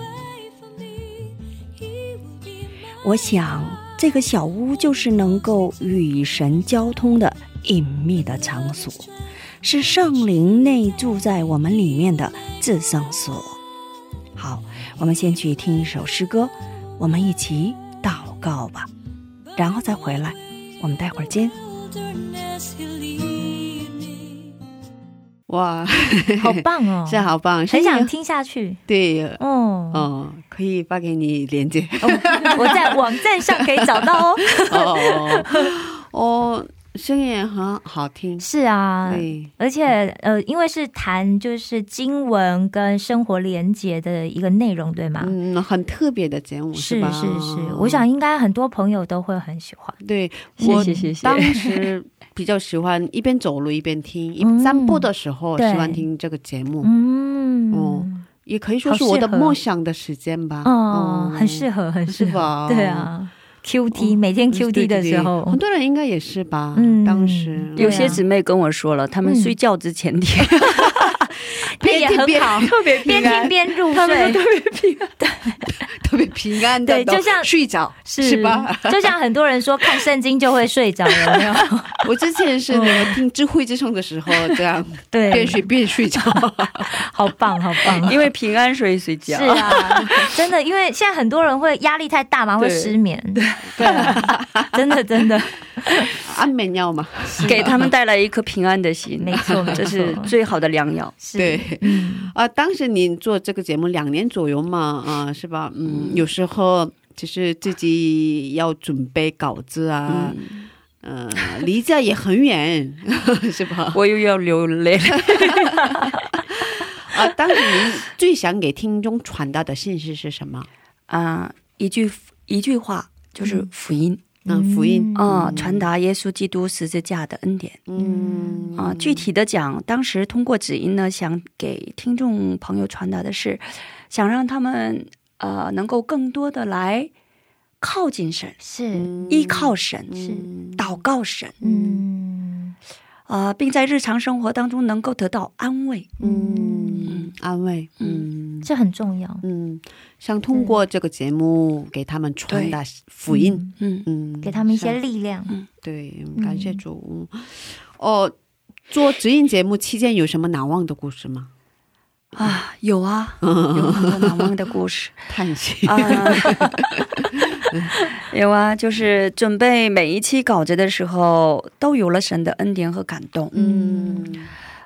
我想这个小屋就是能够与神交通的隐秘的场所，是圣灵内住在我们里面的至圣所。好，我们先去听一首诗歌，我们一起祷告吧， 然后再回来，我们待会儿见。 哇，好棒哦，很想听下去。对，哦，可以发给你连接，我在网站上可以找到哦。哦。 声音很好听。是啊，而且因为是谈就是经文跟生活连结的一个内容，对吗？嗯，很特别的节目是吧？是是是，我想应该很多朋友都会很喜欢。对，我当时比较喜欢一边走路一边听，一边散步的时候喜欢听这个节目。嗯，也可以说是我的梦想的时间吧。哦，很适合很适合。对啊， Q T每天 Q T 的时候，对，便也很好，特别平安的，对，就像睡着是吧？就像很多人说看圣经就会睡着，有没有？我之前是那个听智慧之声的时候这样，对，连续边睡着，好棒好棒。因为平安所以睡觉，是啊，真的，因为现在很多人会压力太大嘛，会失眠，对，真的，安眠药嘛，给他们带来一个平安的心，没错，这是最好的良药。对，啊，当时您做这个节目两年左右嘛，啊，是吧？嗯，有时候。 就是自己要准备稿子啊，理解也很远，是吧？我又要流泪。啊，当时您最想给听众传达的信息是什么？啊，一句话，就是福音。嗯，福音。哦，传达耶稣基度十字架的恩典。嗯啊，具体的讲，当时通过指引呢，想给听众朋友传达的是想让他们呃能够更多的来 靠近神，依靠神，祷告神，祷告神，嗯，并在日常生活当中能够得到安慰，嗯，安慰，这很重要，嗯，想通过这个节目给他们传达福音，嗯，给他们一些力量。对，感谢主。哦，做指引节目期间有什么难忘的故事吗？ 啊，有啊，有很难忘的故事。叹息啊，有啊，就是准备每一期稿子的时候都有了神的恩典和感动。嗯，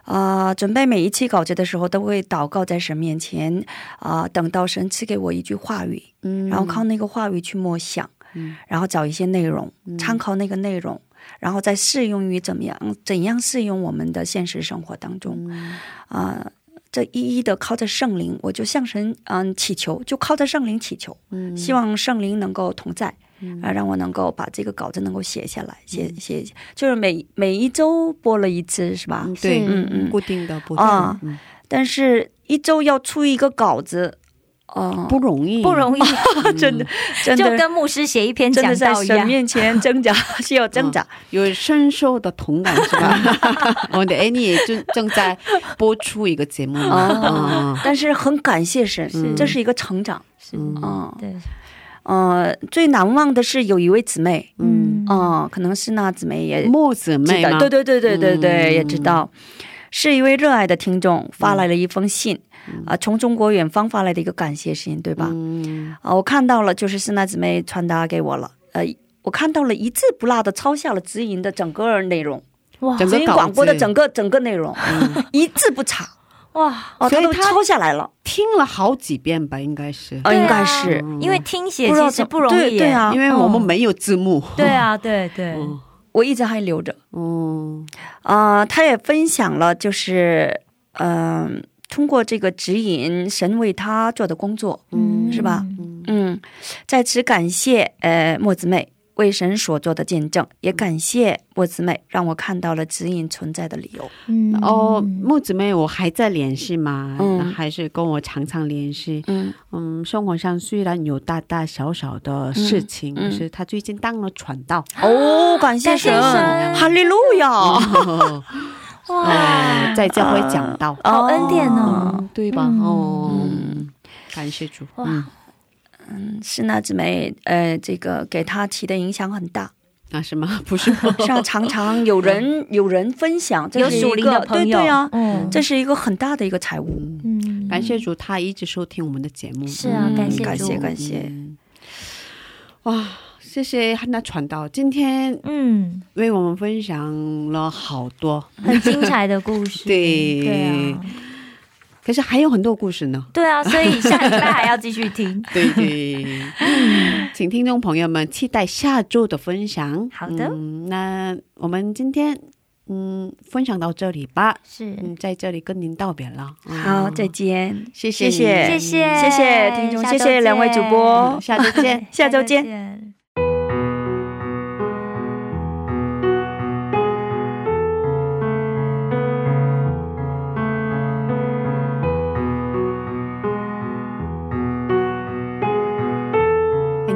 啊，准备每一期稿子的时候都会祷告在神面前，啊，等到神赐给我一句话语，然后靠那个话语去默想，然后找一些内容，参考那个内容， 然后再适用于怎么样怎样适用我们的现实生活当中啊。 这一一的靠着圣灵，我就向神嗯祈求，就靠着圣灵祈求，希望圣灵能够同在，让我能够把这个稿子能够写下来，写写就是每每一周播了一次是吧？对，嗯嗯，固定的播。啊，但是一周要出一个稿子。不容易不容易就跟牧师写一篇讲道一样，真的在神面前挣扎是要挣扎，有深受的同感是吧？我的 Annie 也正在播出一个节目，但是很感谢神，这是一个成长。最难忘的是有一位姊妹，最难忘的是有一位姊妹莫姊妹，对对对对对，也知道， 是一位热爱的听众发来了一封信，从中国远方发来的一个感谢信，对吧？我看到了，就是是那姊妹传达给我了，我看到了一字不落的抄下了指引的整个内容，整个广播的整个整个内容，一字不差。哇，所以她抄下来了，听了好几遍吧，应该是应该是，因为听写是不容易，对啊，因为我们没有字幕，对啊对对， 我一直还留着。他也分享了，就是通过这个指引神为他做的工作，是吧？嗯，在此感谢莫姊妹为神所做的见证，也感谢莫姊妹让我在教会讲到。哦，感谢神，哈利路亚，在教会讲到，恩典呢，对吧？嗯，感谢主。哇，神呐姊妹这个给他提的影响很大， 啊，是吗？不是，像常常有人有人分享，这是一个对对呀，这是一个很大的一个财物。感谢主，他一直收听我们的节目。是啊，感谢感谢感谢。哇，谢谢 Hanna 传道，今天嗯为我们分享了好多很精彩的故事，对对啊。 可是还有很多故事呢，对啊，所以下礼拜还要继续听，对对，请听众朋友们期待下周的分享。好的，那我们今天嗯分享到这里吧，是，在这里跟您道别了，好，再见，谢谢谢谢谢谢听众，谢谢两位主播，下周见，下周见。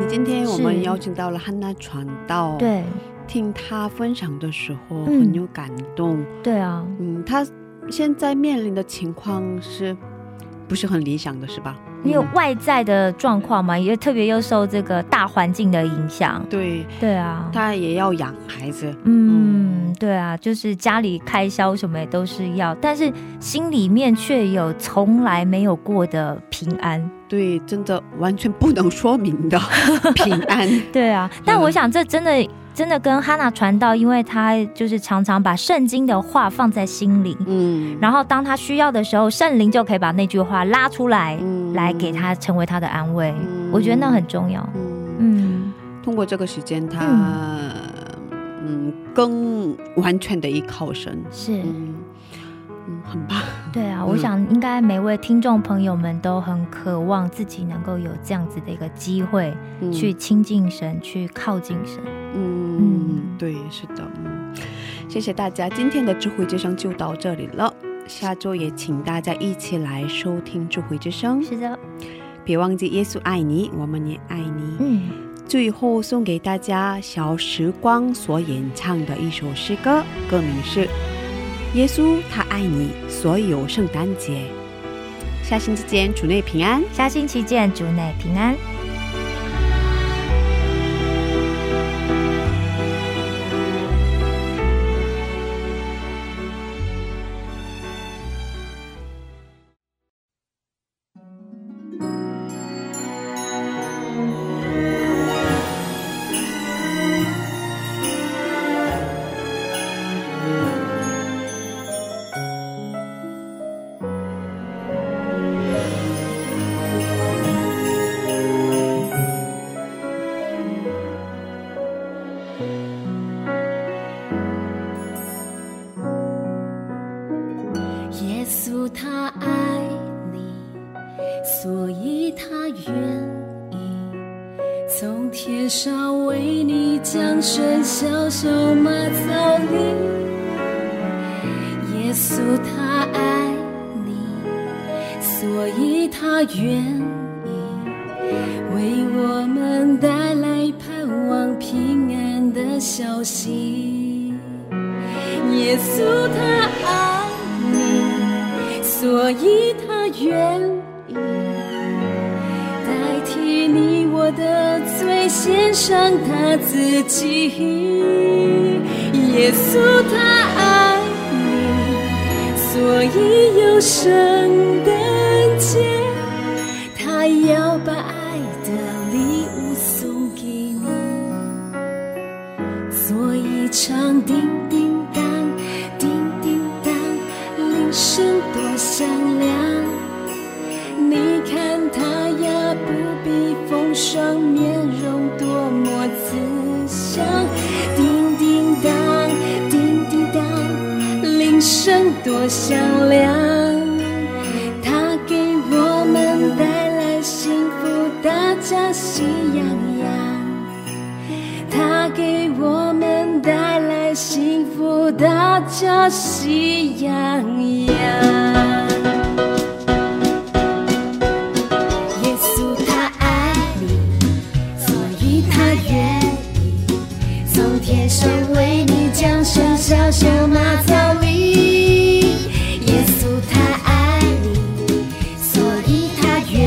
今天我们邀请到了 Hanna 传道，对，听她分享的时候很有感动。对啊，嗯，她现在面临的情况是不是很理想的，是吧？因为外在的状况嘛，也特别又受这个大环境的影响，对对啊，她也要养孩子，嗯，对啊，就是家里开销什么都是要，但是心里面却有从来没有过的平安。 对，真的完全不能说明的平安。对啊，但我想这真的真的跟 Hanna 传道，因为她就是常常把圣经的话放在心里，然后当她需要的时候，圣灵就可以把那句话拉出来，来给她成为她的安慰。我觉得那很重要。嗯，通过这个时间她更完全的依靠神，是 很棒，对啊，我想应该每位听众朋友们都很渴望自己能够有这样子的一个机会去亲近神，去靠近神。嗯，对，是的，谢谢大家，今天的智慧之声就到这里了，下周也请大家一起来收听智慧之声，是的，别忘记耶稣爱你，我们也爱你。最后送给大家小时光所演唱的一首诗歌，歌名是 耶稣他爱你，所以有圣诞节。 下星期见，主内平安。 下星期见，主内平安。 所以他愿意为我们带来盼望平安的消息。耶稣他爱你，所以他愿意代替你我的罪，献上他自己。耶稣他爱你，所以有圣诞节，他要把爱的礼物送给你，做一场叮叮当叮叮当，铃声多响亮，你看他呀不必风霜，面容多么慈祥，叮叮当叮叮当，铃声多响亮，喜洋洋，他给我们带来幸福，大家喜洋洋。耶稣他爱你，所以他愿意从天上为你降生小小马槽里。耶稣他爱你，所以他愿意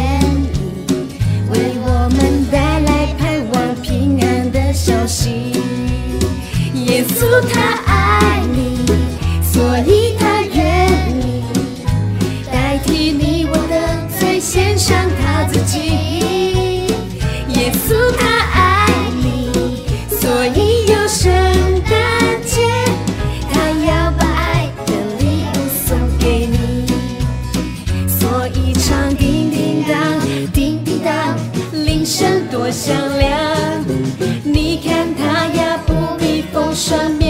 耶稣他爱你，所以他愿意代替你我的罪，献上他自己。耶稣他爱你，所以有圣诞节，他要把爱的礼物送给你，所以唱叮叮当叮叮当，铃声多响亮，你看他呀不必风霜。